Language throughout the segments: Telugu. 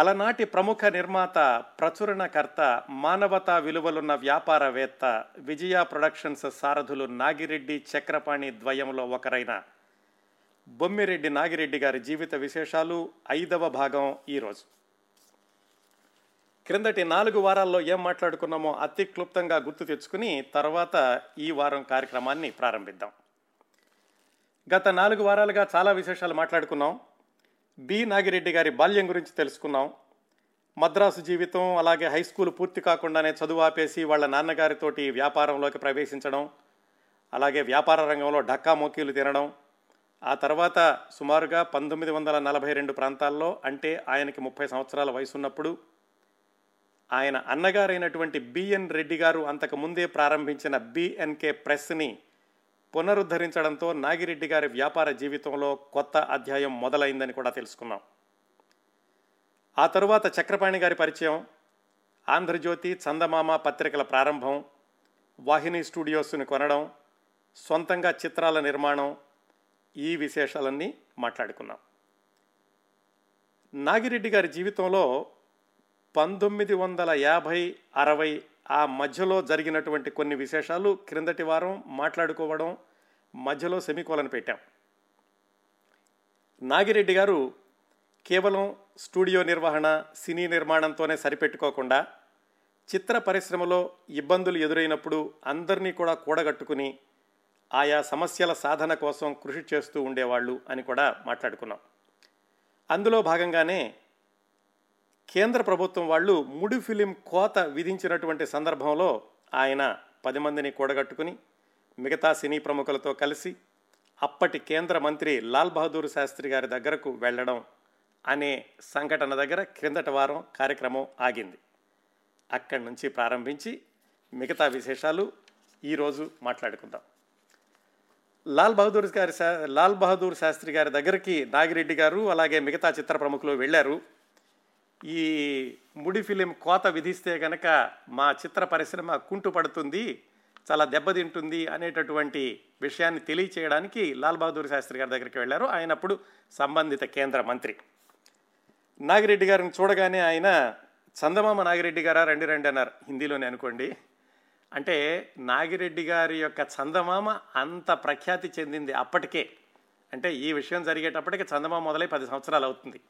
అలనాటి ప్రముఖ నిర్మాత, ప్రచురణకర్త, మానవతా విలువలున్న వ్యాపారవేత్త విజయ ప్రొడక్షన్స్ సారథులు నాగిరెడ్డి చక్రపాణి ద్వయంలో ఒకరైన బొమ్మిరెడ్డి నాగిరెడ్డి గారి జీవిత విశేషాలు 5వ భాగం ఈరోజు. క్రిందటి 4 వారాల్లో ఏం మాట్లాడుకున్నామో అతి క్లుప్తంగా గుర్తు తెచ్చుకుని తర్వాత ఈ వారం కార్యక్రమాన్ని ప్రారంభిద్దాం. గత 4 వారాలుగా చాలా విశేషాలు మాట్లాడుకున్నాం. బి నాగిరెడ్డి గారి బాల్యం గురించి తెలుసుకున్నాం. మద్రాసు జీవితం, అలాగే హై స్కూల్ పూర్తి కాకుండానే చదువు ఆపేసి వాళ్ళ నాన్నగారితోటి వ్యాపారంలోకి ప్రవేశించడం, అలాగే వ్యాపార రంగంలో ఢక్కా మోకీలు తినడం, ఆ తర్వాత సుమారుగా 1942 ప్రాంతాల్లో, అంటే ఆయనకి 30 సంవత్సరాల వయసు ఉన్నప్పుడు ఆయన అన్నగారైనటువంటి బిఎన్ రెడ్డి గారు అంతకుముందే ప్రారంభించిన బిఎన్కే ప్రెస్ని పునరుద్ధరించడంతో నాగిరెడ్డి గారి వ్యాపార జీవితంలో కొత్త అధ్యాయం మొదలైందని కూడా తెలుసుకున్నాం. ఆ తరువాత చక్రపాణి గారి పరిచయం, ఆంధ్రజ్యోతి, చందమామ పత్రికల ప్రారంభం, వాహిని స్టూడియోస్ని కొనడం, సొంతంగా చిత్రాల నిర్మాణం, ఈ విశేషాలన్నీ మాట్లాడుకున్నాం. నాగిరెడ్డి గారి జీవితంలో 1950, 60 ఆ మధ్యలో జరిగినటువంటి కొన్ని విశేషాలు క్రిందటి వారం మాట్లాడుకోవడం మధ్యలో సెమికోలను పెట్టాం. నాగిరెడ్డి గారు కేవలం స్టూడియో నిర్వహణ, సినీ నిర్మాణంతోనే సరిపెట్టుకోకుండా చిత్ర పరిశ్రమలో ఇబ్బందులు ఎదురైనప్పుడు అందరినీ కూడా కూడగట్టుకుని ఆయా సమస్యల సాధన కోసం కృషి చేస్తూ ఉండేవాళ్ళు అని కూడా మాట్లాడుకున్నాం. అందులో భాగంగానే కేంద్ర ప్రభుత్వం వాళ్ళు ముడి ఫిలిం కోత విధించినటువంటి సందర్భంలో ఆయన 10 మందిని కూడగట్టుకుని మిగతా సినీ ప్రముఖులతో కలిసి అప్పటి కేంద్ర మంత్రి లాల్ బహదూర్ శాస్త్రి గారి దగ్గరకు వెళ్ళడం అనే సంఘటన దగ్గర క్రిందటి వారం కార్యక్రమం ఆగింది. అక్కడి నుంచి ప్రారంభించి మిగతా విశేషాలు ఈరోజు మాట్లాడుకుందాం. లాల్ బహదూర్ శాస్త్రి గారి దగ్గరికి నాగిరెడ్డి గారు అలాగే మిగతా చిత్ర ప్రముఖులు వెళ్ళారు. ఈ ముడి ఫిలిం కోత విధిస్తే కనుక మా చిత్ర పరిశ్రమ కుంటుపడుతుంది, చాలా దెబ్బతింటుంది అనేటటువంటి విషయాన్ని తెలియచేయడానికి లాల్ బహదూర్ శాస్త్రి గారి దగ్గరికి వెళ్ళారు. ఆయన అప్పుడు సంబంధిత కేంద్ర మంత్రి. నాగిరెడ్డి గారిని చూడగానే ఆయన చందమామ నాగిరెడ్డి గారా రండి అన్నారు, హిందీలోనే అనుకోండి. అంటే నాగిరెడ్డి గారి యొక్క చందమామ అంత ప్రఖ్యాతి చెందింది అప్పటికే. అంటే ఈ విషయం జరిగేటప్పటికి చందమామ మొదలై 10 సంవత్సరాలు అవుతుంది.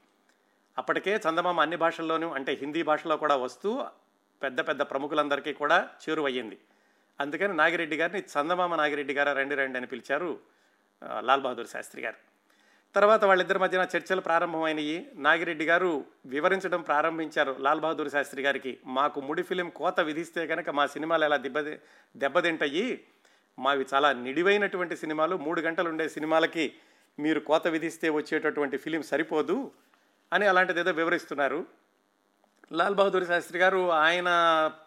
అప్పటికే చందమామ అన్ని భాషల్లోనూ, అంటే హిందీ భాషలో కూడా వస్తూ పెద్ద పెద్ద ప్రముఖులందరికీ కూడా చేరువయ్యింది. అందుకని నాగిరెడ్డి గారిని చందమామ నాగిరెడ్డి గారు రండి అని పిలిచారు లాల్ బహదూర్ శాస్త్రి గారు. తర్వాత వాళ్ళిద్దరి మధ్యన చర్చలు ప్రారంభమైనవి. నాగిరెడ్డి గారు వివరించడం ప్రారంభించారు లాల్ బహదూర్ శాస్త్రి గారికి, మాకు ముడి ఫిలిం కోత విధిస్తే కనుక మా సినిమాలు ఎలా దెబ్బతింటాయి, మావి చాలా నిడివైనటువంటి సినిమాలు, 3 గంటలు ఉండే సినిమాలకి మీరు కోత విధిస్తే వచ్చేటటువంటి ఫిలిం సరిపోదు అని అలాంటిది ఏదో వివరిస్తున్నారు. లాల్ బహదూర్ శాస్త్రి గారు ఆయన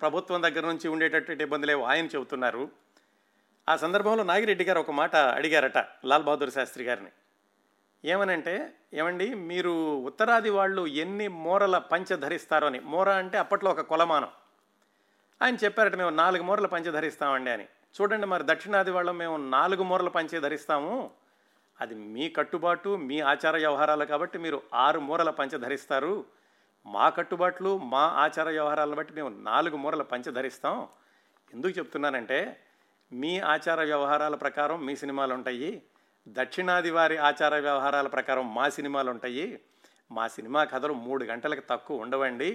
ప్రభుత్వం దగ్గర నుంచి ఉండేటటువంటి ఇబ్బందులేవో ఆయన చెబుతున్నారు. ఆ సందర్భంలో నాగిరెడ్డి గారు ఒక మాట అడిగారట లాల్ బహదూర్ శాస్త్రి గారిని. ఏమనంటే, ఏమండి మీరు ఉత్తరాది వాళ్ళు ఎన్ని మూరల పంచ ధరిస్తారో అని, మూర అంటే అప్పట్లో ఒక కొలమానం, ఆయన చెప్పారట మేము 4 మూరల పంచ ధరిస్తామండి అని. చూడండి మరి దక్షిణాది వాళ్ళం మేము 4 మూరల పంచే ధరిస్తాము, అది మీ కట్టుబాటు, మీ ఆచార వ్యవహారాలు కాబట్టి మీరు 6 మూరల పంచ ధరిస్తారు, మా కట్టుబాట్లు మా ఆచార వ్యవహారాలను బట్టి మేము 4 మూరల పంచ ధరిస్తాం. ఎందుకు చెప్తున్నానంటే మీ ఆచార వ్యవహారాల ప్రకారం మీ సినిమాలు ఉంటాయి, దక్షిణాది వారి ఆచార వ్యవహారాల ప్రకారం మా సినిమాలు ఉంటాయి. మా సినిమా కథలు 3 గంటలకు తక్కువ ఉండవండి,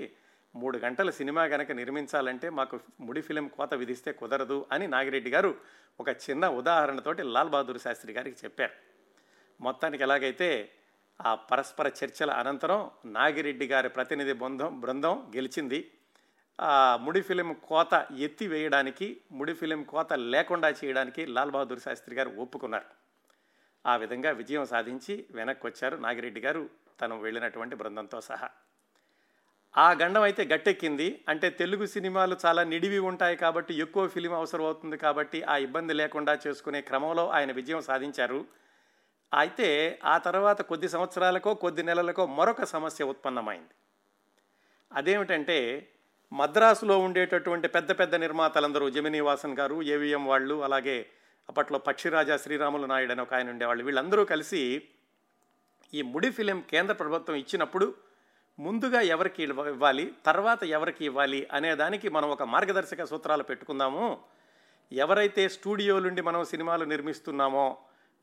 3 గంటల సినిమా కనుక నిర్మించాలంటే మాకు ముడి ఫిలిం కోత విధిస్తే కుదరదు అని నాగిరెడ్డి గారు ఒక చిన్న ఉదాహరణతోటి లాల్ బహదూర్ శాస్త్రి గారికి చెప్పారు. మొత్తానికి ఎలాగైతే ఆ పరస్పర చర్చల అనంతరం నాగిరెడ్డి గారి ప్రతినిధి బృందం గెలిచింది. ఆ ముడి ఫిలిం కోత ఎత్తివేయడానికి, ముడి ఫిలిం కోత లేకుండా చేయడానికి లాల్ బహదూర్ శాస్త్రి గారు ఒప్పుకున్నారు. ఆ విధంగా విజయం సాధించి వెనక్కి వచ్చారు నాగిరెడ్డి గారు తను వెళ్ళినటువంటి బృందంతో సహా. ఆ గండం అయితే గట్టెక్కింది. అంటే తెలుగు సినిమాలు చాలా నిడివి ఉంటాయి కాబట్టి ఎక్కువ ఫిలిం అవసరం అవుతుంది కాబట్టి ఆ ఇబ్బంది లేకుండా చేసుకునే క్రమంలో ఆయన విజయం సాధించారు. అయితే ఆ తర్వాత కొద్ది సంవత్సరాలకో కొద్ది నెలలకో మరొక సమస్య ఉత్పన్నమైంది. అదేమిటంటే మద్రాసులో ఉండేటటువంటి పెద్ద పెద్ద నిర్మాతలందరూ, జమినీ వాసన్ గారు, ఏవిఎం వాళ్ళు, అలాగే అప్పట్లో పక్షిరాజా శ్రీరాములు నాయుడు అని ఒక ఆయన ఉండేవాళ్ళు, వీళ్ళందరూ కలిసి ఈ ముడి ఫిలిం కేంద్ర ప్రభుత్వం ఇచ్చినప్పుడు ముందుగా ఎవరికి ఇవ్వాలి, తర్వాత ఎవరికి ఇవ్వాలి అనేదానికి మనం ఒక మార్గదర్శక సూత్రాలు పెట్టుకుందాము. ఎవరైతే స్టూడియోలుండి మనం సినిమాలు నిర్మిస్తున్నామో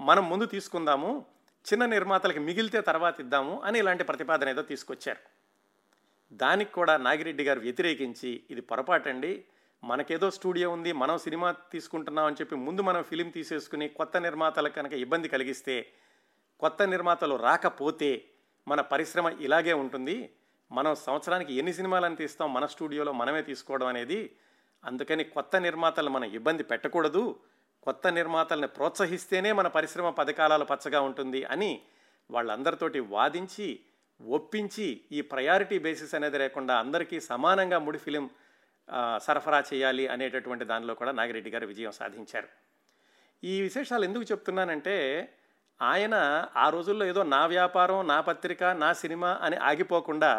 మనం ముందు తీసుకుందాము, చిన్న నిర్మాతలకి మిగిలితే తర్వాత ఇద్దాము అని ఇలాంటి ప్రతిపాదన ఏదో తీసుకొచ్చారు. దానికి కూడా నాగిరెడ్డి గారు వ్యతిరేకించి, ఇది పొరపాటండి, మనకేదో స్టూడియో ఉంది మనం సినిమా తీసుకుంటున్నాం అని చెప్పి ముందు మనం ఫిలిం తీసేసుకుని కొత్త నిర్మాతలకు కనుక ఇబ్బంది కలిగిస్తే, కొత్త నిర్మాతలు రాకపోతే మన పరిశ్రమ ఇలాగే ఉంటుంది, మనం సంవత్సరానికి ఎన్ని సినిమాలను తీస్తాం మన స్టూడియోలో మనమే తీసుకోవడం అనేది, అందుకని కొత్త నిర్మాతలను మనం ఇబ్బంది పెట్టకూడదు, కొత్త నిర్మాతలను ప్రోత్సహిస్తేనే మన పరిశ్రమ పథకాలలో పచ్చగా ఉంటుంది అని వాళ్ళందరితోటి వాదించి ఒప్పించి, ఈ ప్రయారిటీ బేసిస్ అనేది లేకుండా అందరికీ సమానంగా ముడి ఫిలిం సరఫరా చేయాలి అనేటటువంటి దానిలో కూడా నాగిరెడ్డి గారు విజయం సాధించారు. ఈ విశేషాలు ఎందుకు చెప్తున్నానంటే, ఆయన ఆ రోజుల్లో ఏదో నా వ్యాపారం, నా పత్రిక, నా సినిమా అని ఆగిపోకుండా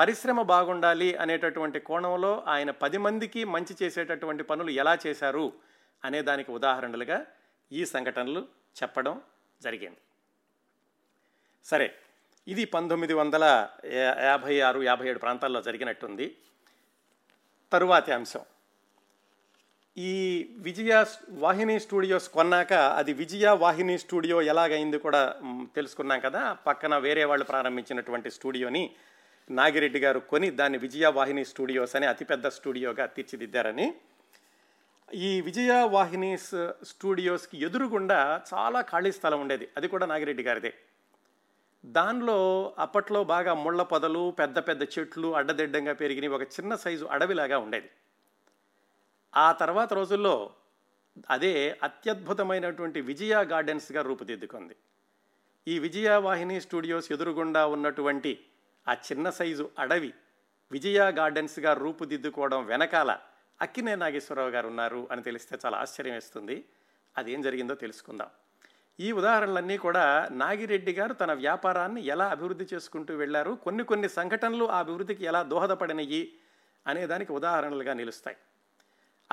పరిశ్రమ బాగుండాలి అనేటటువంటి కోణంలో ఆయన 10 మందికి మంచి చేసేటటువంటి పనులు ఎలా చేశారు అనే దానికి ఉదాహరణలుగా ఈ సంఘటనలు చెప్పడం జరిగింది. సరే, ఇది 1956-57 ప్రాంతాల్లో జరిగినట్టుంది. తరువాతి అంశం, ఈ విజయ వాహిని స్టూడియోస్ కొన్నాక అది విజయ వాహిని స్టూడియో ఎలాగైంది కూడా తెలుసుకున్నాం కదా. పక్కన వేరే వాళ్ళు ప్రారంభించినటువంటి స్టూడియోని నాగిరెడ్డి గారు కొని దాన్ని విజయ వాహిని స్టూడియోస్ అని అతిపెద్ద స్టూడియోగా తీర్చిదిద్దారని. ఈ విజయ వాహిని స్టూడియోస్కి ఎదురుగుండా చాలా ఖాళీ స్థలం ఉండేది, అది కూడా నాగిరెడ్డి గారిదే. దానిలో అప్పట్లో బాగా ముళ్ళ పొదలు, పెద్ద పెద్ద చెట్లు అడ్డదిడ్డంగా పెరిగినవి, ఒక చిన్న సైజు అడవిలాగా ఉండేది. ఆ తర్వాత రోజుల్లో అదే అత్యద్భుతమైనటువంటి విజయ గార్డెన్స్గా రూపుదిద్దుకుంది. ఈ విజయ వాహిని స్టూడియోస్ ఎదురుగుండా ఉన్నటువంటి ఆ చిన్న సైజు అడవి విజయ గార్డెన్స్గా రూపుదిద్దుకోవడం వెనకాల అక్కినేని నాగేశ్వరరావు గారు ఉన్నారు అని తెలిస్తే చాలా ఆశ్చర్యం వేస్తుంది. అదేం జరిగిందో తెలుసుకుందాం. ఈ ఉదాహరణలన్నీ కూడా నాగిరెడ్డి గారు తన వ్యాపారాన్ని ఎలా అభివృద్ధి చేసుకుంటూ వెళ్ళారు, కొన్ని సంఘటనలు ఆ అభివృద్ధికి ఎలా దోహదపడినయి అనేదానికి ఉదాహరణలుగా నిలుస్తాయి.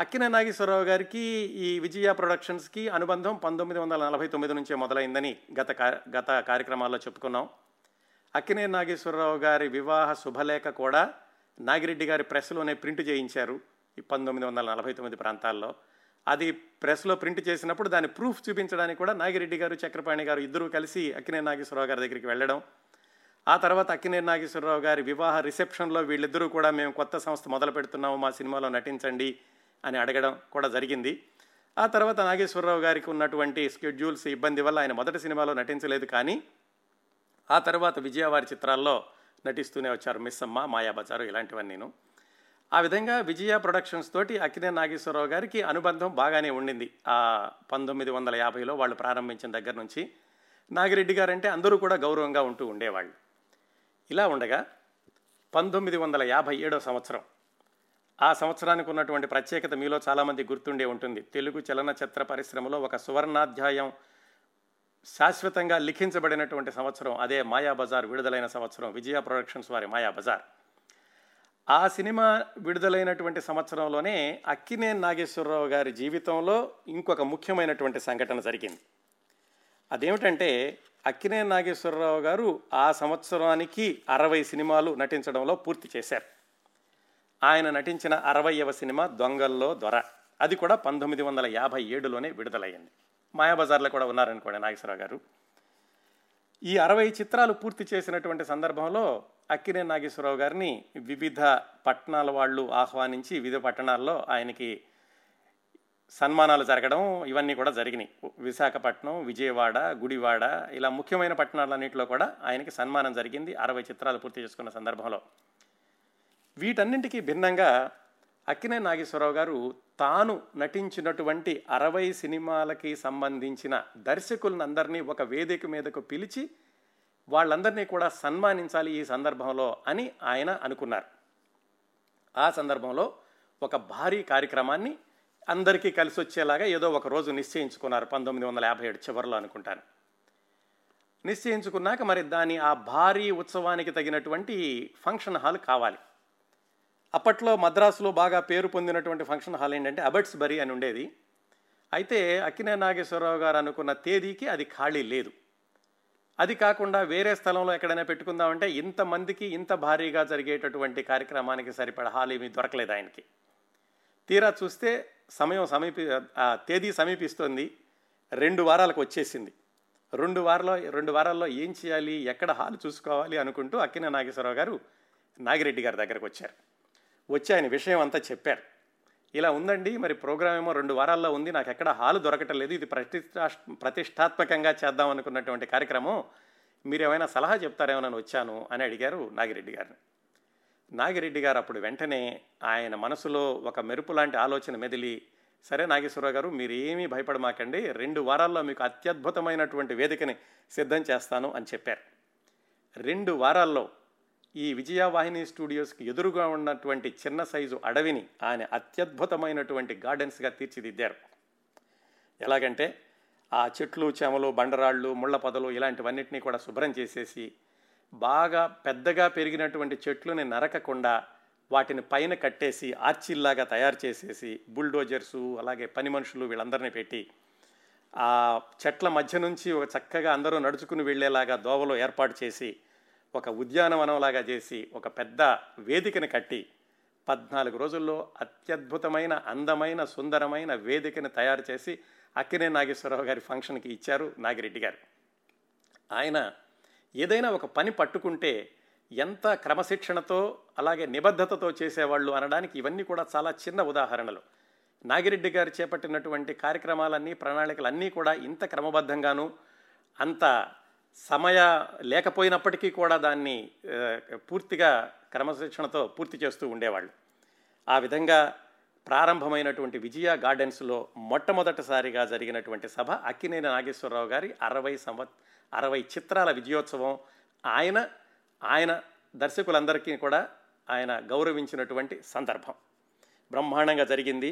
అక్కినేని నాగేశ్వరరావు గారికి ఈ విజయ ప్రొడక్షన్స్కి అనుబంధం 1949 నుంచే మొదలైందని గత కార్యక్రమాల్లో చెప్పుకున్నాం. అక్కినేని నాగేశ్వరరావు గారి వివాహ శుభలేఖ కూడా నాగిరెడ్డి గారి ప్రెస్లోనే ప్రింట్ చేయించారు 1949 ప్రాంతాల్లో. అది ప్రెస్లో ప్రింట్ చేసినప్పుడు దాని ప్రూఫ్ చూపించడానికి కూడా నాగిరెడ్డి గారు, చక్రపాణి గారు ఇద్దరూ కలిసి అక్కినేని నాగేశ్వరరావు గారి దగ్గరికి వెళ్ళడం, ఆ తర్వాత అక్కినేని నాగేశ్వరరావు గారి వివాహ రిసెప్షన్లో వీళ్ళిద్దరూ కూడా మేము కొత్త సంస్థ మొదలు పెడుతున్నాము, మా సినిమాలో నటించండి అని అడగడం కూడా జరిగింది. ఆ తర్వాత నాగేశ్వరరావు గారికి ఉన్నటువంటి షెడ్యూల్స్ ఇబ్బంది వల్ల ఆయన మొదటి సినిమాలో నటించలేదు, కానీ ఆ తర్వాత విజయవారి చిత్రాల్లో నటిస్తూనే వచ్చారు, మిస్సమ్మ, మాయాబజారు ఇలాంటివన్నీ. నేను ఆ విధంగా విజయ ప్రొడక్షన్స్ తోటి అక్కినేని నాగేశ్వరరావు గారికి అనుబంధం బాగానే ఉండింది. 1950లో వాళ్ళు ప్రారంభించిన దగ్గర నుంచి నాగిరెడ్డి గారంటే అందరూ కూడా గౌరవంగా ఉంటూ ఉండేవాళ్ళు. ఇలా ఉండగా 1957 ఆ సంవత్సరానికి ఉన్నటువంటి ప్రత్యేకత మీలో చాలామంది గుర్తుండే ఉంటుంది. తెలుగు చలనచిత్ర పరిశ్రమలో ఒక సువర్ణాధ్యాయం శాశ్వతంగా లిఖించబడినటువంటి సంవత్సరం అదే మాయాబజార్ విడుదలైన సంవత్సరం, విజయ ప్రొడక్షన్స్ వారి మాయాబజార్. ఆ సినిమా విడుదలైనటువంటి సంవత్సరంలోనే అక్కినేని నాగేశ్వరరావు గారి జీవితంలో ఇంకొక ముఖ్యమైనటువంటి సంఘటన జరిగింది. అదేమిటంటే, అక్కినేని నాగేశ్వరరావు గారు ఆ సంవత్సరానికి 60 సినిమాలు నటించడంలో పూర్తి చేశారు. ఆయన నటించిన 60వ సినిమా దొంగల్లో దొర, అది కూడా 1957 విడుదలయ్యింది. మాయాబజార్లో కూడా ఉన్నారనుకోండి నాగేశ్వరరావు గారు. ఈ 60 చిత్రాలు పూర్తి చేసినటువంటి సందర్భంలో అక్కినేని నాగేశ్వరరావు గారిని వివిధ పట్టణాల వాళ్ళు ఆహ్వానించి వివిధ పట్టణాల్లో ఆయనకి సన్మానాలు జరగడం ఇవన్నీ కూడా జరిగినాయి. విశాఖపట్నం, విజయవాడ, గుడివాడ ఇలా ముఖ్యమైన పట్టణాలన్నింటిలో కూడా ఆయనకి సన్మానం జరిగింది 60 చిత్రాలు పూర్తి చేసుకున్న సందర్భంలో. వీటన్నింటికీ భిన్నంగా అక్కినేని నాగేశ్వరరావు గారు తాను నటించినటువంటి 60 సినిమాలకి సంబంధించిన దర్శకులందరినీ ఒక వేదిక మీదకు పిలిచి వాళ్ళందరినీ కూడా సన్మానించాలి ఈ సందర్భంలో అని ఆయన అనుకున్నారు. ఆ సందర్భంలో ఒక భారీ కార్యక్రమాన్ని అందరికీ కలిసి వచ్చేలాగా ఏదో ఒక రోజు నిశ్చయించుకున్నారు, 1957 చివరిలో అనుకుంటాను. నిశ్చయించుకున్నాక మరి దాని ఆ భారీ ఉత్సవానికి తగినటువంటి ఫంక్షన్ హాల్ కావాలి. అప్పట్లో మద్రాసులో బాగా పేరు పొందినటువంటి ఫంక్షన్ హాల్ ఏంటంటే అబట్స్బరీ అని ఉండేది. అయితే అక్కినేని నాగేశ్వరరావు గారు అనుకున్న తేదీకి అది ఖాళీ లేదు. అది కాకుండా వేరే స్థలంలో ఎక్కడైనా పెట్టుకుందామంటే ఇంతమందికి ఇంత భారీగా జరిగేటటువంటి కార్యక్రమానికి సరిపడా హాల్ ఏమీ దొరకలేదు ఆయనకి. తీరా చూస్తే తేదీ సమీపిస్తోంది, 2 వారాలకు వచ్చేసింది. 2 వారాల్లో ఏం చేయాలి, ఎక్కడ హాల్ చూసుకోవాలి అనుకుంటూ అక్కినేని నాగేశ్వరరావు గారు నాగిరెడ్డి గారి దగ్గరకు వచ్చారు. వచ్చి ఆయన విషయం అంతా చెప్పారు. ఇలా ఉందండి మరి ప్రోగ్రామ్ ఏమో 2 వారాల్లో ఉంది, నాకు ఎక్కడ హాలు దొరకటం లేదు, ఇది ప్రతిష్టాత్మకంగా చేద్దాం అనుకున్నటువంటి కార్యక్రమం, మీరేమైనా సలహా చెప్తారేమోనని వచ్చాను అని అడిగారు నాగిరెడ్డి గారిని. నాగిరెడ్డి గారు అప్పుడు వెంటనే ఆయన మనసులో ఒక మెరుపు లాంటి ఆలోచన మెదిలి, సరే నాగేశ్వరరావు గారు మీరేమీ భయపడమాకండి, 2 వారాల్లో మీకు అత్యద్భుతమైనటువంటి వేదికని సిద్ధం చేస్తాను అని చెప్పారు. 2 వారాల్లో ఈ విజయవాహిని స్టూడియోస్కి ఎదురుగా ఉన్నటువంటి చిన్న సైజు అడవిని ఆయన అత్యద్భుతమైనటువంటి గార్డెన్స్గా తీర్చిదిద్దారు. ఎలాగంటే ఆ చెట్లు, చేమలు, బండరాళ్ళు, ముళ్ళ పొదలు ఇలాంటివన్నిటినీ కూడా శుభ్రం చేసేసి బాగా పెద్దగా పెరిగినటువంటి చెట్లని నరకకుండా వాటిని పైన కట్టేసి ఆర్చిల్లాగా తయారు చేసేసి బుల్డోజర్సు అలాగే పని మనుషులు వీళ్ళందరినీ పెట్టి ఆ చెట్ల మధ్య నుంచి ఒక చక్కగా అందరూ నడుచుకుని వెళ్ళేలాగా దోవలో ఏర్పాటు చేసి ఒక ఉద్యానవనంలాగా చేసి ఒక పెద్ద వేదికని కట్టి 14 రోజుల్లో అత్యద్భుతమైన అందమైన సుందరమైన వేదికని తయారు చేసి అక్కినేని నాగేశ్వరరావు గారి ఫంక్షన్కి ఇచ్చారు నాగిరెడ్డి గారు. ఆయన ఏదైనా ఒక పని పట్టుకుంటే ఎంత క్రమశిక్షణతో అలాగే నిబద్ధతతో చేసేవాళ్ళు అనడానికి ఇవన్నీ కూడా చాలా చిన్న ఉదాహరణలు. నాగిరెడ్డి గారు చేపట్టినటువంటి కార్యక్రమాలన్నీ, ప్రణాళికలన్నీ కూడా ఇంత క్రమబద్ధంగాను అంత సమయ లేకపోయినప్పటికీ కూడా దాన్ని పూర్తిగా క్రమశిక్షణతో పూర్తి చేస్తూ ఉండేవాళ్ళు. ఆ విధంగా ప్రారంభమైనటువంటి విజయ గార్డెన్స్లో మొట్టమొదటిసారిగా జరిగినటువంటి సభ అక్కినేని నాగేశ్వరరావు గారి 60 చిత్రాల విజయోత్సవం. ఆయన దర్శకులందరికీ కూడా ఆయన గౌరవించినటువంటి సందర్భం బ్రహ్మాండంగా జరిగింది.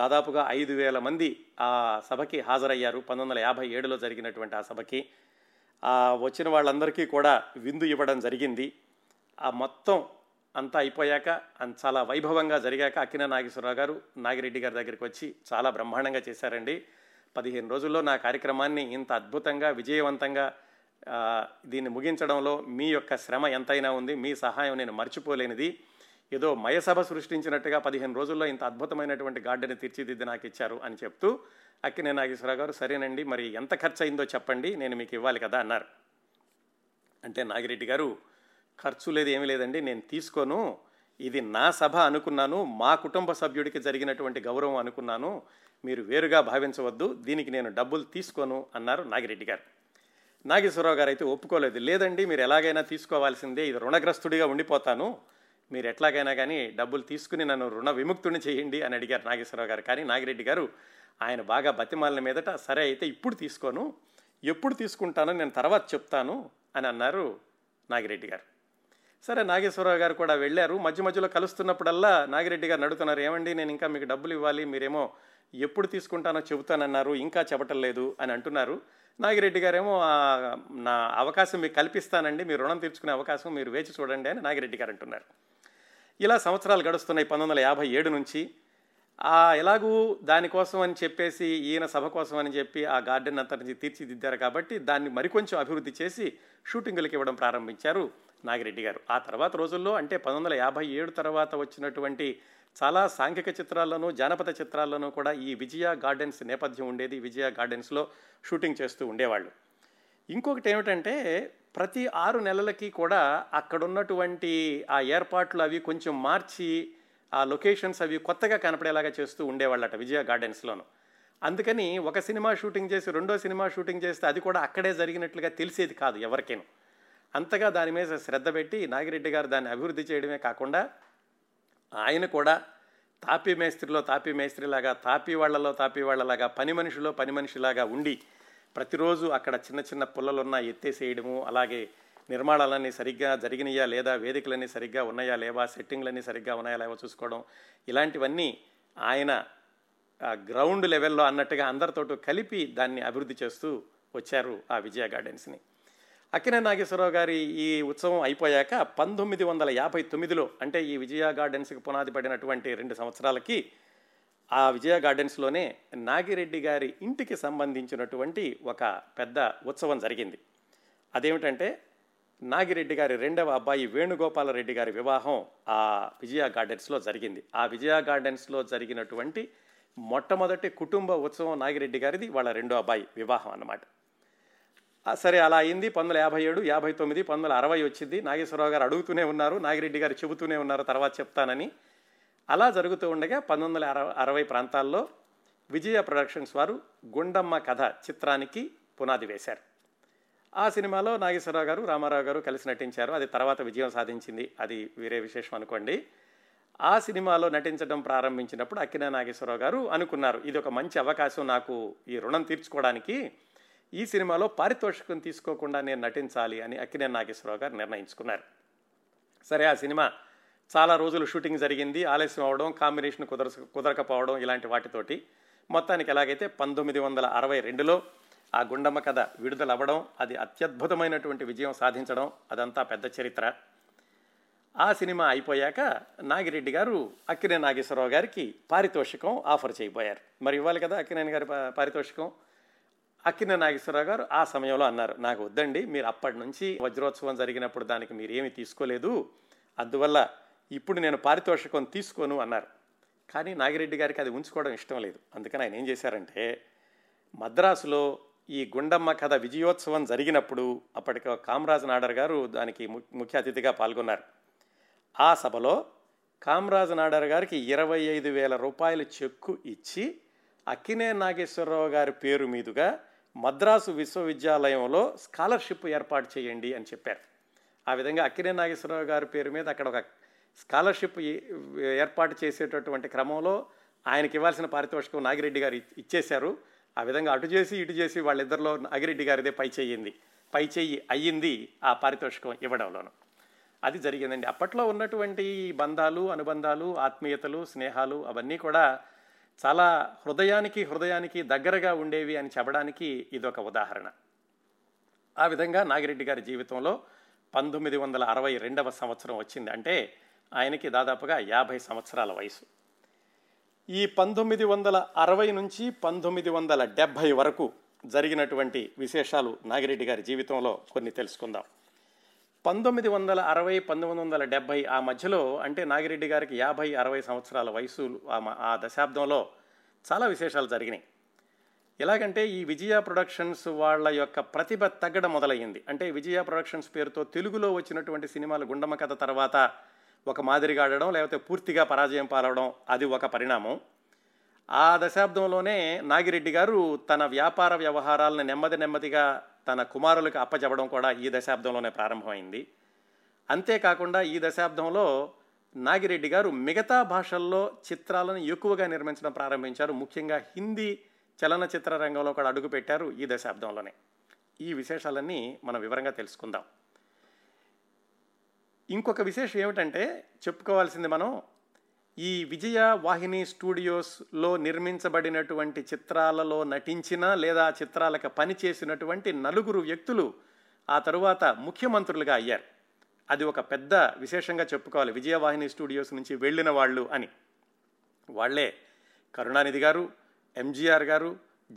దాదాపుగా 5,000 మంది ఆ సభకి హాజరయ్యారు. 1957లో జరిగినటువంటి ఆ సభకి వచ్చిన వాళ్ళందరికీ కూడా విందు ఇవ్వడం జరిగింది. ఆ మొత్తం అంతా అయిపోయాక చాలా వైభవంగా జరిగాక అక్కినేని నాగేశ్వరరావు గారు నాగిరెడ్డి గారి దగ్గరికి వచ్చి చాలా బ్రహ్మాండంగా చేశారండి, 15 రోజుల్లో నా కార్యక్రమాన్ని ఇంత అద్భుతంగా విజయవంతంగా దీన్ని ముగించడంలో మీ యొక్క శ్రమ ఎంతైనా ఉంది, మీ సహాయం నేను మర్చిపోలేనిది, ఏదో మయసభ సృష్టించినట్టుగా 15 రోజుల్లో ఇంత అద్భుతమైనటువంటి గార్డెన్ని తీర్చిదిద్ది నాకు ఇచ్చారు అని చెప్తూ అక్కినేని నాగేశ్వరరావు గారు సరేనండి మరి ఎంత ఖర్చు అయిందో చెప్పండి, నేను మీకు ఇవ్వాలి కదా అన్నారు. అంటే నాగిరెడ్డి గారు ఖర్చు లేదు ఏమీ లేదండి, నేను తీసుకోను, ఇది నా సభ అనుకున్నాను, మా కుటుంబ సభ్యుడికి జరిగినటువంటి గౌరవం అనుకున్నాను, మీరు వేరుగా భావించవద్దు, దీనికి నేను డబ్బులు తీసుకోను అన్నారు నాగిరెడ్డి గారు. నాగేశ్వరరావు గారు అయితే ఒప్పుకోలేదు, లేదండి మీరు ఎలాగైనా తీసుకోవాల్సిందే, ఇది రుణగ్రస్తుడిగా ఉండిపోతాను, మీరు ఎట్లాగైనా కానీ డబ్బులు తీసుకుని నన్ను రుణ విముక్తుని చేయండి అని అడిగారు నాగేశ్వరరావు గారు. కానీ నాగిరెడ్డి గారు ఆయన బాగా బతిమాలిన మీదట సరే అయితే ఇప్పుడు తీసుకోను, ఎప్పుడు తీసుకుంటానో నేను తర్వాత చెప్తాను అని అన్నారు నాగిరెడ్డి గారు. సరే నాగేశ్వరరావు గారు కూడా వెళ్ళారు. మధ్య మధ్యలో కలుస్తున్నప్పుడల్లా నాగిరెడ్డి గారు అడుగుతున్నారు, ఏమండి నేను ఇంకా మీకు డబ్బులు ఇవ్వాలి, మీరేమో ఎప్పుడు తీసుకుంటానో చెబుతానన్నారు, ఇంకా చెప్పటం లేదు అని అంటున్నారు. నాగిరెడ్డి గారేమో నా అవకాశం మీకు కల్పిస్తానండి, మీరు రుణం తీర్చుకునే అవకాశం మీరు వేచి చూడండి అని నాగిరెడ్డి గారు అంటున్నారు. ఇలా సంవత్సరాలు గడుస్తున్నాయి. 1957 నుంచి ఎలాగూ దానికోసం అని చెప్పేసి ఈయన సభ కోసం అని చెప్పి ఆ గార్డెన్ అంతా నుంచి తీర్చిదిద్దారు కాబట్టి దాన్ని మరికొంచెం అభివృద్ధి చేసి షూటింగులకు ఇవ్వడం ప్రారంభించారు నాగిరెడ్డి గారు. ఆ తర్వాత రోజుల్లో అంటే 1957 తర్వాత వచ్చినటువంటి చాలా సాంఘిక చిత్రాల్లోనూ జానపద చిత్రాల్లోనూ కూడా ఈ విజయ గార్డెన్స్ నేపథ్యం ఉండేది. విజయ గార్డెన్స్లో షూటింగ్ చేస్తూ ఉండేవాళ్ళు. ఇంకొకటి ఏమిటంటే ప్రతి 6 నెలలకి కూడా అక్కడున్నటువంటి ఆ ఏర్పాట్లు అవి కొంచెం మార్చి ఆ లొకేషన్స్ అవి కొత్తగా కనపడేలాగా చేస్తూ ఉండేవాళ్ళట విజయ గార్డెన్స్లోను. అందుకని ఒక సినిమా షూటింగ్ చేసి రెండో సినిమా షూటింగ్ చేస్తే అది కూడా అక్కడే జరిగినట్లుగా తెలిసేది కాదు ఎవరికేను. అంతగా దాని మీద శ్రద్ధ పెట్టి నాగిరెడ్డి గారు దాన్ని అభివృద్ధి చేయడమే కాకుండా ఆయన కూడా తాపీ మేస్త్రిలో తాపీ మేస్త్రిలాగా, తాపీ వాళ్లలో తాపీ వాళ్ళలాగా, పని మనిషిలో పని మనిషిలాగా ఉండి ప్రతిరోజు అక్కడ చిన్న చిన్న పుల్లలున్నా ఎత్తేసేయడము, అలాగే నిర్మాణాలన్నీ సరిగ్గా జరిగినాయా లేదా, వేదికలన్నీ సరిగ్గా ఉన్నాయా లేవా, సెట్టింగ్లన్నీ సరిగ్గా ఉన్నాయా లేవా చూసుకోవడం, ఇలాంటివన్నీ ఆయన గ్రౌండ్ లెవెల్లో అన్నట్టుగా అందరితోటూ కలిపి దాన్ని అభివృద్ధి చేస్తూ వచ్చారు ఆ విజయ గార్డెన్స్ని. అక్కినేని నాగేశ్వరరావు గారి ఈ ఉత్సవం అయిపోయాక 1959లో అంటే ఈ విజయ గార్డెన్స్కి పునాది పడినటువంటి 2 సంవత్సరాలకి ఆ విజయ గార్డెన్స్లోనే నాగిరెడ్డి గారి ఇంటికి సంబంధించినటువంటి ఒక పెద్ద ఉత్సవం జరిగింది. అదేమిటంటే నాగిరెడ్డి గారి రెండవ అబ్బాయి వేణుగోపాలరెడ్డి గారి వివాహం ఆ విజయ గార్డెన్స్లో జరిగింది. ఆ విజయ గార్డెన్స్లో జరిగినటువంటి మొట్టమొదటి కుటుంబ ఉత్సవం నాగిరెడ్డి గారిది, వాళ్ళ రెండో అబ్బాయి వివాహం అన్నమాట. సరే అలా అయింది. 1957, 1959, 1960 వచ్చింది. నాగేశ్వరరావు గారు అడుగుతూనే ఉన్నారు, నాగిరెడ్డి గారు చెబుతూనే ఉన్నారు తర్వాత చెప్తానని. అలా జరుగుతూ ఉండగా 1960 ప్రాంతాల్లో విజయ ప్రొడక్షన్స్ వారు గుండమ్మ కథ చిత్రానికి పునాది వేశారు. ఆ సినిమాలో నాగేశ్వరరావు గారు, రామారావు గారు కలిసి నటించారు. అది తర్వాత విజయం సాధించింది, అది వేరే విశేషం అనుకోండి. ఆ సినిమాలో నటించడం ప్రారంభించినప్పుడు అక్కినేని నాగేశ్వరరావు గారు అనుకున్నారు, ఇది ఒక మంచి అవకాశం నాకు ఈ రుణం తీర్చుకోవడానికి, ఈ సినిమాలో పారితోషికం తీసుకోకుండా నేను నటించాలి అని అక్కినేని నాగేశ్వరరావు గారు నిర్ణయించుకున్నారు. సరే ఆ సినిమా చాలా రోజులు షూటింగ్ జరిగింది. ఆలస్యం అవడం, కాంబినేషన్ కుదరకపోవడం, ఇలాంటి వాటితోటి మొత్తానికి ఎలాగైతే 1962లో ఆ గుండమ్మ కథ విడుదలవ్వడం, అది అత్యద్భుతమైనటువంటి విజయం సాధించడం, అదంతా పెద్ద చరిత్ర. ఆ సినిమా అయిపోయాక నాగిరెడ్డి గారు అక్కినేని నాగేశ్వరరావు గారికి పారితోషికం ఆఫర్ చేయబోయారు. మరి ఇవ్వాలి కదా అక్కినేని గారి పారితోషికం. అక్కినేని నాగేశ్వరరావు గారు ఆ సమయంలో అన్నారు, నాకు వద్దండి, మీరు అప్పటి నుంచి వజ్రోత్సవం జరిగినప్పుడు దానికి మీరేమీ తీసుకోలేదు, అందువల్ల ఇప్పుడు నేను పారితోషికం తీసుకోను అన్నారు. కానీ నాగిరెడ్డి గారికి అది ఉంచుకోవడం ఇష్టం లేదు. అందుకని ఆయన ఏం చేశారంటే, మద్రాసులో ఈ గుండమ్మ కథ విజయోత్సవం జరిగినప్పుడు అప్పటికి కామరాజ్ నాడర్ గారు దానికి ముఖ్య అతిథిగా పాల్గొన్నారు. ఆ సభలో కామరాజ్ నాడర్ గారికి 25,000 రూపాయలు చెక్కు ఇచ్చి అక్కినేని నాగేశ్వరరావు గారి పేరు మీదుగా మద్రాసు విశ్వవిద్యాలయంలో స్కాలర్షిప్ ఏర్పాటు చేయండి అని చెప్పారు. ఆ విధంగా అక్కినేని నాగేశ్వరరావు గారి పేరు మీద అక్కడ ఒక స్కాలర్షిప్ ఏర్పాటు చేసేటటువంటి క్రమంలో ఆయనకి ఇవ్వాల్సిన పారితోషికం నాగిరెడ్డి గారు ఇచ్చేశారు. ఆ విధంగా అటు చేసి ఇటు చేసి వాళ్ళిద్దరిలో నాగిరెడ్డి గారిదే పై చెయ్యి అయ్యింది ఆ పారితోషికం ఇవ్వడంలోనూ. అది జరిగిందండి. అప్పట్లో ఉన్నటువంటి బంధాలు, అనుబంధాలు, ఆత్మీయతలు, స్నేహాలు అవన్నీ కూడా చాలా హృదయానికి దగ్గరగా ఉండేవి అని చెప్పడానికి ఇదొక ఉదాహరణ. ఆ విధంగా నాగిరెడ్డి గారి జీవితంలో 1962వ సంవత్సరం వచ్చింది. అంటే ఆయనకి దాదాపుగా 50 సంవత్సరాల వయసు. ఈ 1960 నుంచి 1970 వరకు జరిగినటువంటి విశేషాలు నాగిరెడ్డి గారి జీవితంలో కొన్ని తెలుసుకుందాం. 1960, 1970 ఆ మధ్యలో, అంటే నాగిరెడ్డి గారికి 50-60 సంవత్సరాల వయసు, ఆ దశాబ్దంలో చాలా విశేషాలు జరిగినాయి. ఎలాగంటే ఈ విజయ ప్రొడక్షన్స్ వాళ్ళ యొక్క ప్రతిభ తగ్గడం మొదలయ్యింది. అంటే విజయ ప్రొడక్షన్స్ పేరుతో తెలుగులో వచ్చినటువంటి సినిమాలు గుండమ్మ కథ తర్వాత ఒక మాదిరిగా ఆడడం, లేకపోతే పూర్తిగా పరాజయం పాలవడం, అది ఒక పరిణామం. ఆ దశాబ్దంలోనే నాగిరెడ్డి గారు తన వ్యాపార వ్యవహారాలను నెమ్మదిగా తన కుమారులకు అప్పచెప్పడం కూడా ఈ దశాబ్దంలోనే ప్రారంభమైంది. అంతేకాకుండా ఈ దశాబ్దంలో నాగిరెడ్డి గారు మిగతా భాషల్లో చిత్రాలను ఎక్కువగా నిర్మించడం ప్రారంభించారు. ముఖ్యంగా హిందీ చలనచిత్ర రంగంలో కూడా అడుగుపెట్టారు ఈ దశాబ్దంలోనే. ఈ విశేషాలన్నీ మనం వివరంగా తెలుసుకుందాం. ఇంకొక విశేషం ఏమిటంటే చెప్పుకోవాల్సింది మనం, ఈ విజయ వాహిని స్టూడియోస్లో నిర్మించబడినటువంటి చిత్రాలలో నటించిన లేదా చిత్రాలకు పనిచేసినటువంటి 4 వ్యక్తులు ఆ తరువాత ముఖ్యమంత్రులుగా అయ్యారు. అది ఒక పెద్ద విశేషంగా చెప్పుకోవాలి. విజయ వాహిని స్టూడియోస్ నుంచి వెళ్ళిన వాళ్ళు అని వాళ్లే కరుణానిధి గారు, ఎంజీఆర్ గారు,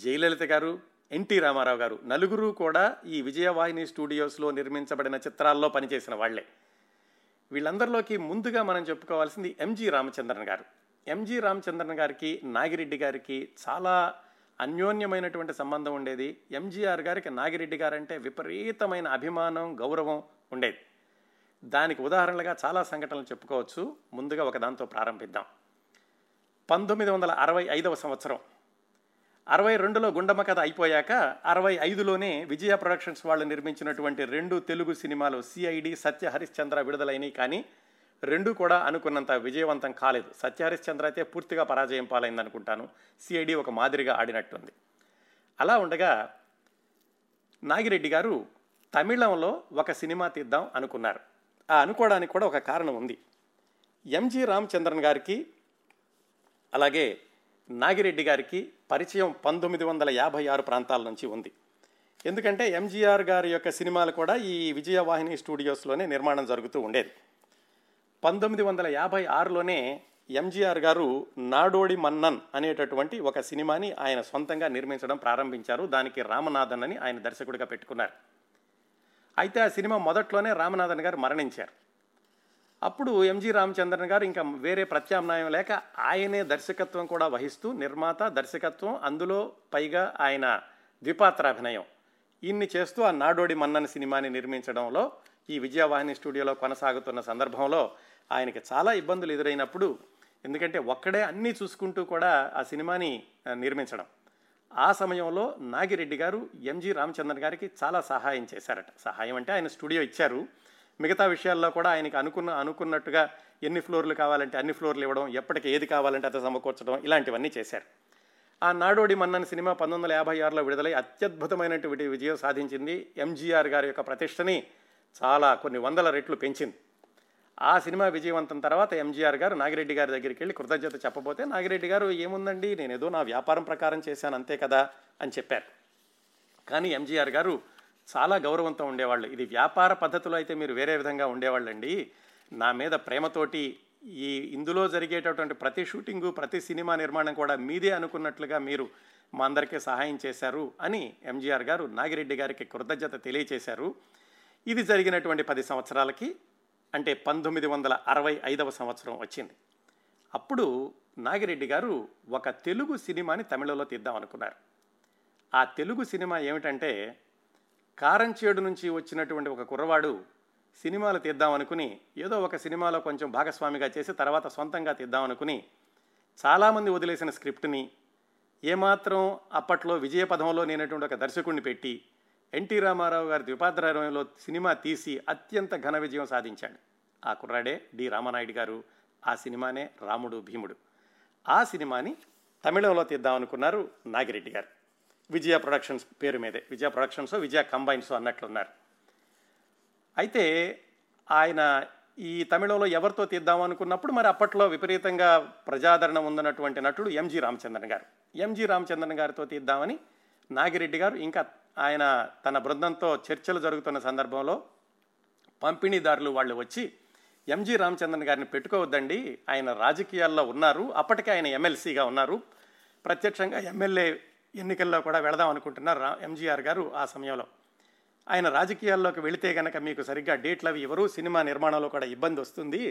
జయలలిత గారు, ఎన్టీ రామారావు గారు. 4 కూడా ఈ విజయవాహిని స్టూడియోస్లో నిర్మించబడిన చిత్రాల్లో పనిచేసిన వాళ్లే. వీళ్ళందరిలోకి ముందుగా మనం చెప్పుకోవాల్సింది ఎంజీ రామచంద్రన్ గారు. ఎంజీ రామచంద్రన్ గారికి నాగిరెడ్డి గారికి చాలా అన్యోన్యమైనటువంటి సంబంధం ఉండేది. ఎంజీఆర్ గారికి నాగిరెడ్డి గారంటే విపరీతమైన అభిమానం, గౌరవం ఉండేది. దానికి ఉదాహరణలుగా చాలా సంఘటనలు చెప్పుకోవచ్చు. ముందుగా ఒక దాంతో ప్రారంభిద్దాం. 1965వ సంవత్సరం, 1962లో గుండమ్మ కథ అయిపోయాక 1965లోనే విజయ ప్రొడక్షన్స్ వాళ్ళు నిర్మించినటువంటి 2 తెలుగు సినిమాలు సిఐడి, సత్య హరిశ్చంద్ర విడుదలైనవి. కానీ 2 కూడా అనుకున్నంత విజయవంతం కాలేదు. సత్య హరిశ్చంద్ర అయితే పూర్తిగా పరాజయం పాలైంది అనుకుంటాను. సిఐడి ఒక మాదిరిగా ఆడినట్టుంది. అలా ఉండగా నాగిరెడ్డి గారు తమిళంలో ఒక సినిమా తీద్దాం అనుకున్నారు. ఆ అనుకోవడానికి కూడా ఒక కారణం ఉంది. ఎంజీ రామచంద్రన్ గారికి అలాగే నాగిరెడ్డి గారికి పరిచయం 1956 ప్రాంతాల నుంచి ఉంది. ఎందుకంటే ఎంజీఆర్ గారి యొక్క సినిమాలు కూడా ఈ విజయవాహిని స్టూడియోస్లోనే నిర్మాణం జరుగుతూ ఉండేది. 1956లోనే ఎంజీఆర్ గారు నాడోడి మన్నన్ అనేటటువంటి ఒక సినిమాని ఆయన సొంతంగా నిర్మించడం ప్రారంభించారు. దానికి రామనాథన్ అని ఆయన దర్శకుడిగా పెట్టుకున్నారు. అయితే ఆ సినిమా మొదట్లోనే రామనాథన్ గారు మరణించారు. అప్పుడు ఎంజీ రామచంద్రన్ గారు ఇంకా వేరే ప్రత్యామ్నాయం లేక ఆయనే దర్శకత్వం కూడా వహిస్తూ, నిర్మాత, దర్శకత్వం, అందులో పైగా ఆయన ద్విపాత్రాభినయం ఇన్ని చేస్తూ ఆ నాడోడి మన్నన్ సినిమాని నిర్మించడంలో ఈ విజయవాహిని స్టూడియోలో కొనసాగుతున్న సందర్భంలో ఆయనకి చాలా ఇబ్బందులు ఎదురైనప్పుడు, ఎందుకంటే ఒక్కడే అన్నీ చూసుకుంటూ కూడా ఆ సినిమాని నిర్మించడం, ఆ సమయంలో నాగిరెడ్డి గారు ఎంజీ రామచంద్రన్ గారికి చాలా సహాయం చేశారట. సహాయం అంటే ఆయన స్టూడియో ఇచ్చారు, మిగతా విషయాల్లో కూడా ఆయనకి అనుకున్నట్టుగా ఎన్ని ఫ్లోర్లు కావాలంటే అన్ని ఫ్లోర్లు ఇవ్వడం, ఎప్పటికి ఏది కావాలంటే అది సమకూర్చడం, ఇలాంటివన్నీ చేశారు. ఆ నాడోడి మన్నన్ సినిమా 1956 విడుదలై అత్యద్భుతమైనటువంటి విజయం సాధించింది. ఎంజీఆర్ గారి యొక్క ప్రతిష్టని చాలా కొన్ని వందల రెట్లు పెంచింది. ఆ సినిమా విజయవంతం తర్వాత ఎంజీఆర్ గారు నాగిరెడ్డి గారి దగ్గరికి వెళ్ళి కృతజ్ఞత చెప్పబోతే నాగిరెడ్డి గారు ఏముందండి, నేను ఏదో నా వ్యాపారం ప్రకారం చేశాను అంతే కదా అని చెప్పారు. కానీ ఎంజీఆర్ గారు చాలా గౌరవంతో ఉండేవాళ్ళు. ఇది వ్యాపార పద్ధతిలో అయితే మీరు వేరే విధంగా ఉండేవాళ్ళండి, నా మీద ప్రేమతోటి ఈ ఇందులో జరిగేటటువంటి ప్రతి షూటింగు, ప్రతి సినిమా నిర్మాణం కూడా మీదే అనుకున్నట్లుగా మీరు మా అందరికీ సహాయం చేశారు అని ఎంజీఆర్ గారు నాగిరెడ్డి గారికి కృతజ్ఞత తెలియచేశారు. ఇది జరిగినటువంటి 10 సంవత్సరాలకి అంటే 1965వ సంవత్సరం వచ్చింది. అప్పుడు నాగిరెడ్డి గారు ఒక తెలుగు సినిమాని తమిళలో తీద్దాం అనుకున్నారు. ఆ తెలుగు సినిమా ఏమిటంటే, కారంచేడు నుంచి వచ్చినటువంటి ఒక కుర్రవాడు సినిమాలు తీద్దామనుకుని ఏదో ఒక సినిమాలో కొంచెం భాగస్వామిగా చేసి తర్వాత సొంతంగా తీద్దామనుకుని చాలామంది వదిలేసిన స్క్రిప్ట్ని ఏమాత్రం అప్పట్లో విజయపథంలో నేనటువంటి ఒక దర్శకుడిని పెట్టి ఎన్టీ రామారావు గారి ద్విపాత్రారంలో సినిమా తీసి అత్యంత ఘన విజయం సాధించాడు. ఆ కుర్రాడే డి రామానాయుడు గారు. ఆ సినిమానే రాముడు భీముడు. ఆ సినిమాని తమిళంలో తీద్దామనుకున్నారు నాగిరెడ్డి గారు, విజయ ప్రొడక్షన్స్ పేరు మీదే, విజయ ప్రొడక్షన్సో విజయ కంబైన్సో అన్నట్లున్నారు. అయితే ఆయన ఈ తమిళంలో ఎవరితో తీద్దామనుకున్నప్పుడు మరి అప్పట్లో విపరీతంగా ప్రజాదరణ ఉందన్నటువంటి నటుడు ఎంజీ రామచంద్రన్ గారు. ఎంజీ రామచంద్రన్ గారితో తీద్దామని నాగిరెడ్డి గారు ఇంకా ఆయన తన బృందంతో చర్చలు జరుగుతున్న సందర్భంలో పంపిణీదారులు వాళ్ళు వచ్చి ఎంజీ రామచంద్రన్ గారిని పెట్టుకోవద్దండి, ఆయన రాజకీయాల్లో ఉన్నారు, అప్పటికే ఆయన ఎమ్మెల్సీగా ఉన్నారు, ప్రత్యక్షంగా ఎమ్మెల్యే ఎన్నికల్లో కూడా వెళదాం అనుకుంటున్నారు ఎంజీఆర్ గారు. ఆ సమయంలో ఆయన రాజకీయాల్లోకి వెళితే కనుక మీకు సరిగ్గా డేట్లు అవి ఇవ్వరు, సినిమా నిర్మాణంలో కూడా ఇబ్బంది వస్తుంది,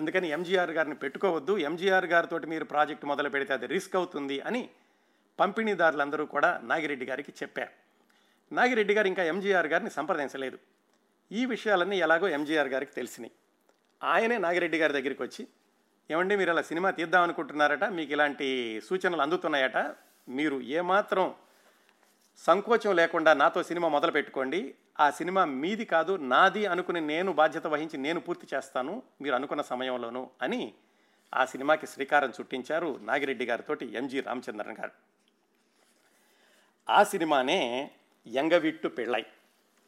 అందుకని ఎంజీఆర్ గారిని పెట్టుకోవద్దు, ఎంజీఆర్ గారితో మీరు ప్రాజెక్టు మొదలు పెడితే అది రిస్క్ అవుతుంది అని పంపిణీదారులందరూ కూడా నాగిరెడ్డి గారికి చెప్పారు. నాగిరెడ్డి గారు ఇంకా ఎంజీఆర్ గారిని సంప్రదించలేదు. ఈ విషయాలన్నీ ఎలాగో ఎంజీఆర్ గారికి తెలిసినాయి. ఆయనే నాగిరెడ్డి గారి దగ్గరికి వచ్చి, ఏమండి మీరు అలా సినిమా తీద్దాం అనుకుంటున్నారట, మీకు ఇలాంటి సూచనలు అందుతున్నాయట, మీరు ఏమాత్రం సంకోచం లేకుండా నాతో సినిమా మొదలు పెట్టుకోండి, ఆ సినిమా మీది కాదు నాది అనుకుని నేను బాధ్యత వహించి నేను పూర్తి చేస్తాను మీరు అనుకున్న సమయంలోనూ అని ఆ సినిమాకి శ్రీకారం చుట్టించారు నాగిరెడ్డి గారితో ఎంజీ రామచంద్రన్ గారు. ఆ సినిమానే ఎంగవీట్టు పిళ్ళై.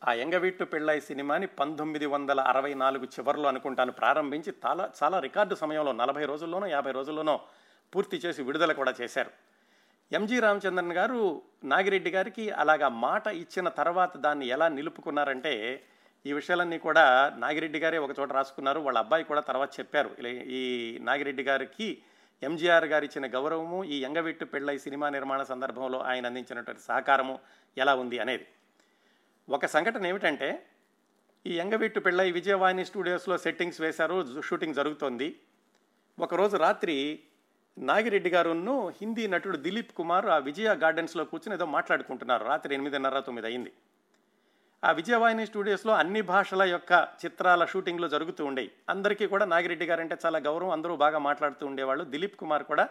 ఆ ఎంగవీట్టు పిళ్ళై సినిమాని 1964 చివరిలో అనుకుంటాను ప్రారంభించి చాలా రికార్డు సమయంలో 40 రోజుల్లోనో 50 రోజుల్లోనో పూర్తి చేసి విడుదల కూడా చేశారు. ఎంజీ రామచంద్రన్ గారు నాగిరెడ్డి గారికి అలాగా మాట ఇచ్చిన తర్వాత దాన్ని ఎలా నిలుపుకున్నారంటే, ఈ విషయాలన్నీ కూడా నాగిరెడ్డి గారే ఒకచోట రాసుకున్నారు, వాళ్ళ అబ్బాయి కూడా తర్వాత చెప్పారు. ఈ నాగిరెడ్డి గారికి ఎంజీఆర్ గారు ఇచ్చిన గౌరవము, ఈ ఎంగవీట్టు పిళ్ళై సినిమా నిర్మాణ సందర్భంలో ఆయన అందించినటువంటి సహకారము ఎలా ఉంది అనేది. ఒక సంఘటన ఏమిటంటే, ఈ ఎంగవీట్టు పిళ్ళై విజయవాహిని స్టూడియోస్లో సెట్టింగ్స్ వేశారు, షూటింగ్ జరుగుతోంది. ఒకరోజు రాత్రి నాగిరెడ్డి గారును హిందీ నటుడు దిలీప్ కుమార్ ఆ విజయ గార్డెన్స్లో కూర్చుని ఏదో మాట్లాడుకుంటున్నారు. రాత్రి 8:30-9 అయింది. ఆ విజయవాహిని స్టూడియోస్లో అన్ని భాషల యొక్క చిత్రాల షూటింగ్లు జరుగుతూ ఉండేవి. అందరికీ కూడా నాగిరెడ్డి గారు అంటే చాలా గౌరవం, అందరూ బాగా మాట్లాడుతూ ఉండేవాళ్ళు. దిలీప్ కుమార్ కూడా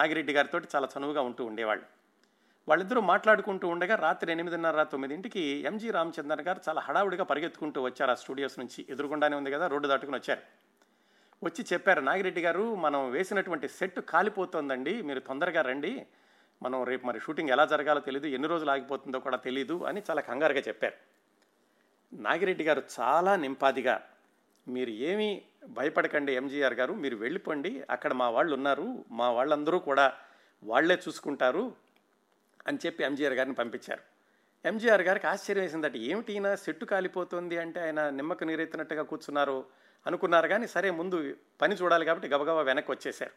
నాగిరెడ్డి గారితో చాలా చనువుగా ఉంటూ ఉండేవాళ్ళు. వాళ్ళిద్దరూ మాట్లాడుకుంటూ ఉండగా రాత్రి 8:30-9 ఎంజీ రామచంద్రన్ గారు చాలా హడావుడిగా పరిగెత్తుకుంటూ వచ్చారు. ఆ స్టూడియోస్ నుంచి ఎదురుగుండానే ఉంది కదా, రోడ్డు దాటుకుని వచ్చారు. వచ్చి చెప్పారు, నాగిరెడ్డి గారు మనం వేసినటువంటి సెట్ కాలిపోతుందండి, మీరు తొందరగా రండి, మనం రేపు మరి షూటింగ్ ఎలా జరగాలో తెలీదు, ఎన్ని రోజులు ఆగిపోతుందో కూడా తెలీదు అని చాలా కంగారుగా చెప్పారు. నాగిరెడ్డి గారు చాలా నింపాదిగా, మీరు ఏమీ భయపడకండి ఎంజీఆర్ గారు, మీరు వెళ్ళిపోండి, అక్కడ మా వాళ్ళు ఉన్నారు, మా వాళ్ళందరూ కూడా వాళ్లే చూసుకుంటారు అని చెప్పి ఎంజీఆర్ గారిని పంపించారు. ఎంజీఆర్ గారికి ఆశ్చర్యం వేసిందట, ఏమిటినా సెట్టు కాలిపోతుంది అంటే ఆయన నిమ్మకు నీరెత్తినట్టుగా కూర్చున్నారు అనుకున్నారు. కానీ సరే ముందు పని చూడాలి కాబట్టి గబగబా వెనక్కి వచ్చేశారు.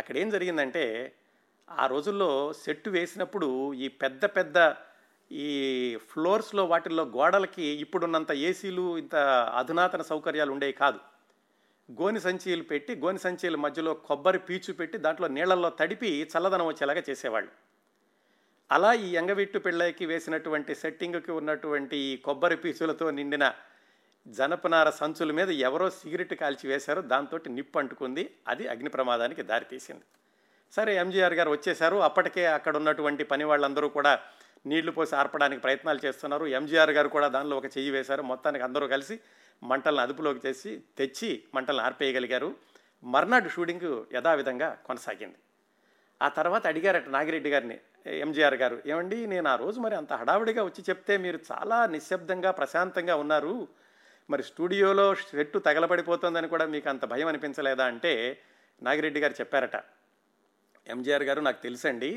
అక్కడ ఏం జరిగిందంటే, ఆ రోజుల్లో సెట్ వేసినప్పుడు ఈ పెద్ద పెద్ద ఈ ఫ్లోర్స్లో వాటిల్లో గోడలకి ఇప్పుడున్నంత ఏసీలు ఇంత అధునాతన సౌకర్యాలు ఉండేవి కాదు. గోని సంచీలు పెట్టి, గోని సంచీల మధ్యలో కొబ్బరి పీచు పెట్టి దాంట్లో నీళ్లలో తడిపి చల్లదనం వచ్చేలాగా చేసేవాళ్ళు. అలా ఈ ఎంగవీట్టు పిళ్ళైకి వేసినటువంటి సెట్టింగ్కి ఉన్నటువంటి ఈ కొబ్బరి పీచులతో నిండిన జనపనార సంచుల మీద ఎవరో సిగరెట్ కాల్చి వేశారు, దాంతో నిప్పు అంటుకుంది, అది అగ్ని ప్రమాదానికి దారితీసింది. సరే, ఎంజీఆర్ గారు వచ్చేశారు, అప్పటికే అక్కడ ఉన్నటువంటి పని వాళ్ళందరూ కూడా నీళ్లు పోసి ఆర్పడానికి ప్రయత్నాలు చేస్తున్నారు, ఎంజీఆర్ గారు కూడా దానిలో ఒక చెయ్యి వేశారు. మొత్తానికి అందరూ కలిసి మంటలను అదుపులోకి తెచ్చి మంటలను ఆర్పేయగలిగారు. మర్నాడు షూటింగ్ యథావిధంగా కొనసాగింది. ఆ తర్వాత అడిగారట నాగిరెడ్డి గారిని ఎంజీఆర్ గారు, ఏమండి నేను ఆ రోజు మరి అంత హడావుడిగా వచ్చి చెప్తే మీరు చాలా నిశ్శబ్దంగా ప్రశాంతంగా ఉన్నారు, మరి స్టూడియోలో చెట్టు తగలబడిపోతుందని కూడా మీకు అంత భయం అనిపించలేదా అంటే నాగిరెడ్డి గారు చెప్పారట, ఎంజీఆర్ గారు నాకు తెలుసండి,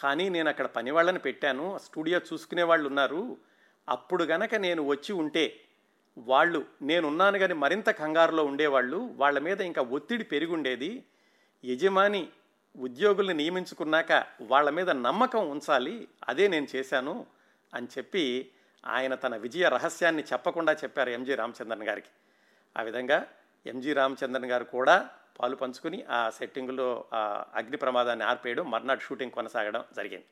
కానీ నేను అక్కడ పని వాళ్ళని పెట్టాను, స్టూడియో చూసుకునే వాళ్ళు ఉన్నారు, అప్పుడు గనక నేను వచ్చి ఉంటే వాళ్ళు నేనున్నాను కానీ మరింత కంగారులో ఉండేవాళ్ళు, వాళ్ళ మీద ఇంకా ఒత్తిడి పెరిగి ఉండేది. యజమాని ఉద్యోగుల్ని నియమించుకున్నాక వాళ్ళ మీద నమ్మకం ఉంచాలి, అదే నేను చేశాను అని చెప్పి ఆయన తన విజయ రహస్యాన్ని చెప్పకుండా చెప్పారు ఎంజీ రామచంద్రన్ గారికి. ఆ విధంగా ఎంజీ రామచంద్రన్ గారు కూడా పాలు పంచుకుని ఆ సెట్టింగులో ఆ అగ్ని ప్రమాదాన్ని ఆర్పేయడం, మర్నాడు షూటింగ్ కొనసాగడం జరిగింది.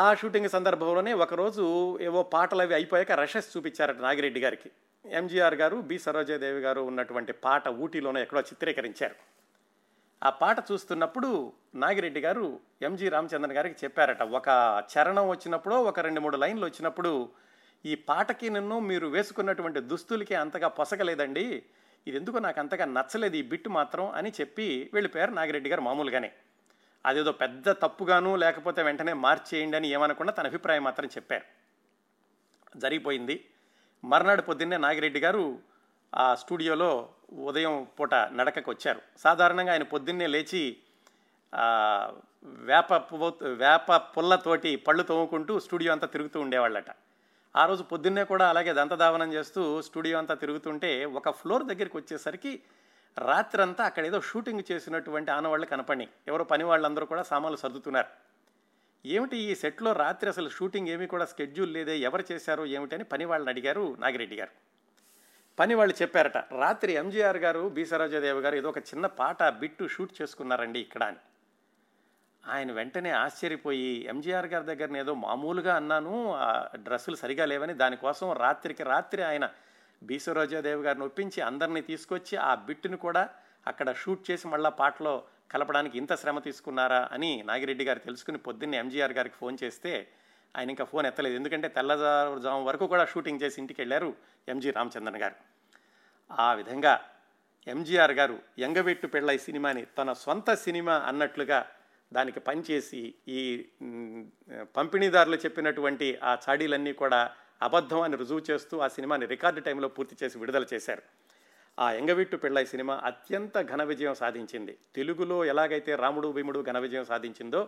ఆ షూటింగ్ సందర్భంలోనే ఒకరోజు ఏవో పాటలు అవి అయిపోయాక రషెస్ చూపించారట నాగిరెడ్డి గారికి. ఎంజీఆర్ గారు, బి సరోజాదేవి గారు ఉన్నటువంటి పాట ఊటీలోనే ఎక్కడో చిత్రీకరించారు. ఆ పాట చూస్తున్నప్పుడు నాగిరెడ్డి గారు ఎంజీ రామచంద్రన్ గారికి చెప్పారట, ఒక చరణం వచ్చినప్పుడు ఒక 2-3 లైన్లు వచ్చినప్పుడు ఈ పాటకి నిన్ను మీరు వేసుకున్నటువంటి దుస్తులకి అంతగా పొసగలేదండి, ఇది ఎందుకో నాకు అంతగా నచ్చలేదు ఈ బిట్టు మాత్రం అని చెప్పి వెళ్ళిపోయారు నాగిరెడ్డి గారు మామూలుగానే. అదేదో పెద్ద తప్పుగాను లేకపోతే వెంటనే మార్చేయండి అని ఏమనకుండా తన అభిప్రాయం మాత్రం చెప్పారు. జరిగిపోయింది. మర్నాడు పొద్దున్నే నాగిరెడ్డి గారు ఆ స్టూడియోలో ఉదయం పూట నడకకు వచ్చారు. సాధారణంగా ఆయన పొద్దున్నే లేచి వేప పుల్లతోటి పళ్ళు తోముకుంటూ స్టూడియో అంతా తిరుగుతూ ఉండేవాళ్ళట. ఆ రోజు పొద్దున్నే కూడా అలాగే దంతధావనం చేస్తూ స్టూడియో అంతా తిరుగుతుంటే ఒక ఫ్లోర్ దగ్గరికి వచ్చేసరికి రాత్రంతా అక్కడ ఏదో షూటింగ్ చేసినటువంటి ఆనవాళ్ళు కనపడి, ఎవరో పని వాళ్ళందరూ కూడా సామాన్లు సర్దుతున్నారు. ఏమిటి ఈ సెట్లో రాత్రి అసలు షూటింగ్ ఏమీ కూడా స్కెడ్యూల్ లేదే, ఎవరు చేశారు ఏమిటి అని పని వాళ్ళని అడిగారు నాగిరెడ్డి గారు. పని వాళ్ళు చెప్పారట, రాత్రి ఎంజీఆర్ గారు బి సరోజాదేవి గారు ఏదో ఒక చిన్న పాట బిట్టు షూట్ చేసుకున్నారండి ఇక్కడ అని. ఆయన వెంటనే ఆశ్చర్యపోయి, ఎంజీఆర్ గారి దగ్గర ఏదో మామూలుగా అన్నాను, ఆ డ్రెస్సులు సరిగా లేవని, దానికోసం రాత్రికి రాత్రి ఆయన బి సరోజాదేవి గారిని ఒప్పించి అందరినీ తీసుకొచ్చి ఆ బిట్టును కూడా అక్కడ షూట్ చేసి మళ్ళీ పాటలో కలపడానికి ఇంత శ్రమ తీసుకున్నారా అని నాగిరెడ్డి గారు తెలుసుకుని పొద్దున్నే ఎంజీఆర్ గారికి ఫోన్ చేస్తే ఆయన ఇంకా ఫోన్ ఎత్తలేదు, ఎందుకంటే తెల్లజాము వరకు కూడా షూటింగ్ చేసి ఇంటికి వెళ్ళారు ఎంజీ రామచంద్రన్ గారు. ఆ విధంగా ఎంజీఆర్ గారు ఎంగవీట్టు పిళ్ళై సినిమాని తన సొంత సినిమా అన్నట్లుగా దానికి పనిచేసి ఈ పంపిణీదారులు చెప్పినటువంటి ఆ చాడీలన్నీ కూడా అబద్ధం అని రుజువు చేస్తూ ఆ సినిమాని రికార్డు టైంలో పూర్తి చేసి విడుదల చేశారు. ఆ ఎంగవీట్టు పిళ్ళై సినిమా అత్యంత ఘన విజయం సాధించింది. తెలుగులో ఎలాగైతే రాముడు భీముడు ఘన విజయం సాధించిందో